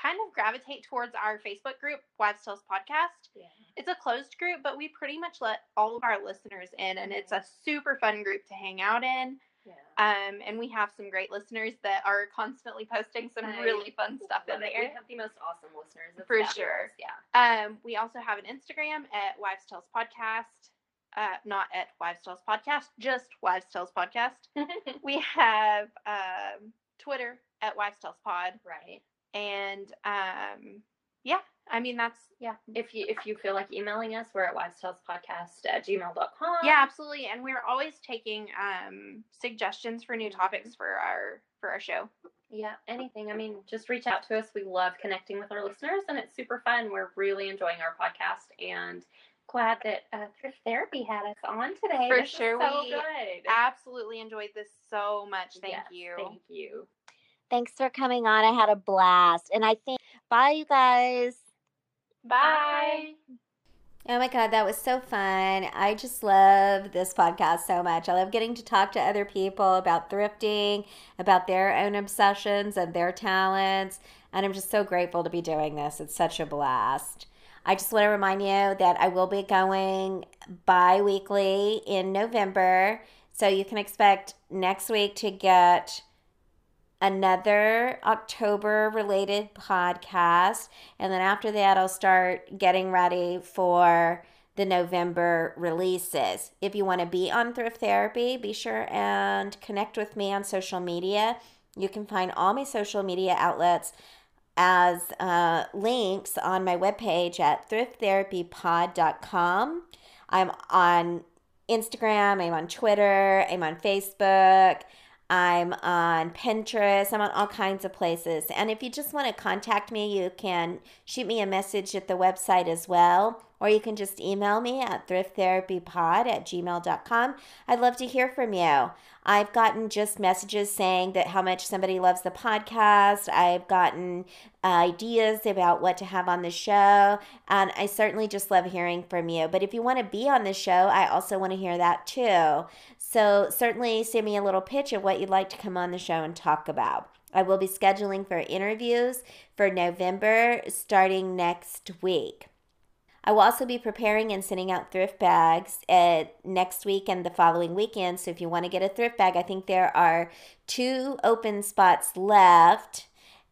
kind of gravitate towards our Facebook group, Wives' Tales Podcast. Yeah. It's a closed group, but we pretty much let all of our listeners in, and it's a super fun group to hang out in. Yeah. Um, and we have some great listeners that are constantly posting some right. really fun stuff in there. We have the most awesome listeners. That's For fabulous. sure. Yeah. Um, we also have an Instagram at Wives' Tales Podcast. Uh, not at Wives' Tales Podcast, just Wives' Tales Podcast. We have um, Twitter at Wives' Tales Pod. Right. And um, yeah, I mean, that's, yeah. If you if you feel like emailing us, we're at wives tales podcast at gmail dot com. Yeah, absolutely. And we're always taking um, suggestions for new topics for our for our show. Yeah, anything. I mean, just reach out to us. We love connecting with our listeners, and it's super fun. We're really enjoying our podcast, and glad that uh, Thrift Therapy had us on today. For this sure. So we good. absolutely enjoyed this so much. Thank yes, you. Thank you. Thanks for coming on. I had a blast. And I think, bye, you guys. Bye. Oh, my God. That was so fun. I just love this podcast so much. I love getting to talk to other people about thrifting, about their own obsessions and their talents. And I'm just so grateful to be doing this. It's such a blast. I just want to remind you that I will be going bi-weekly in November. So you can expect next week to get another October-related podcast, and then after that, I'll start getting ready for the November releases. If you want to be on Thrift Therapy, be sure and connect with me on social media. You can find all my social media outlets as uh, links on my webpage at thrift therapy pod dot com. I'm on Instagram, I'm on Twitter, I'm on Facebook, I'm on Pinterest. I'm on all kinds of places. And if you just want to contact me, you can shoot me a message at the website as well, or you can just email me at thrift therapy pod at gmail dot com. I'd love to hear from you. I've gotten just messages saying that how much somebody loves the podcast. I've gotten uh, ideas about what to have on the show, and I certainly just love hearing from you. But if you want to be on the show, I also want to hear that too. So certainly send me a little pitch of what you'd like to come on the show and talk about. I will be scheduling for interviews for November starting next week. I will also be preparing and sending out thrift bags uh, next week and the following weekend. So if you want to get a thrift bag, I think there are two open spots left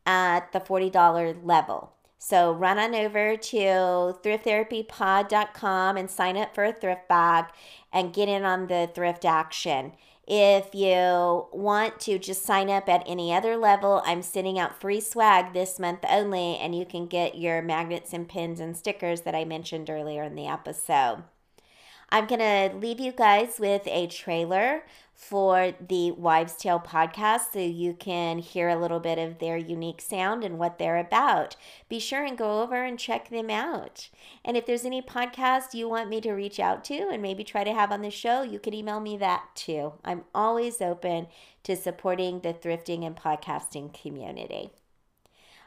at the forty dollars level. So run on over to thrift therapy pod dot com and sign up for a thrift bag and get in on the thrift action. If you want to just sign up at any other level, I'm sending out free swag this month only, and you can get your magnets and pins and stickers that I mentioned earlier in the episode. I'm going to leave you guys with a trailer for the Wives' Tale podcast so you can hear a little bit of their unique sound and what they're about. Be sure and go over and check them out. And if there's any podcast you want me to reach out to and maybe try to have on the show, you can email me that too. I'm always open to supporting the thrifting and podcasting community.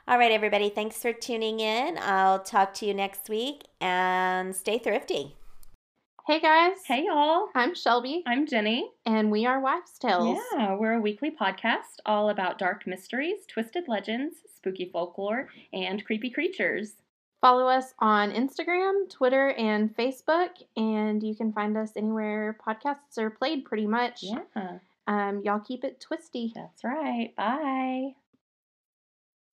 All right, everybody, thanks for tuning in. I'll talk to you next week, and stay thrifty. Hey guys. Hey y'all. I'm Shelby. I'm Jenny. And we are Wives' Tales. Yeah, we're a weekly podcast all about dark mysteries, twisted legends, spooky folklore, and creepy creatures. Follow us on Instagram, Twitter, and Facebook, and you can find us anywhere podcasts are played pretty much. Yeah. Um, y'all keep it twisty. That's right. Bye.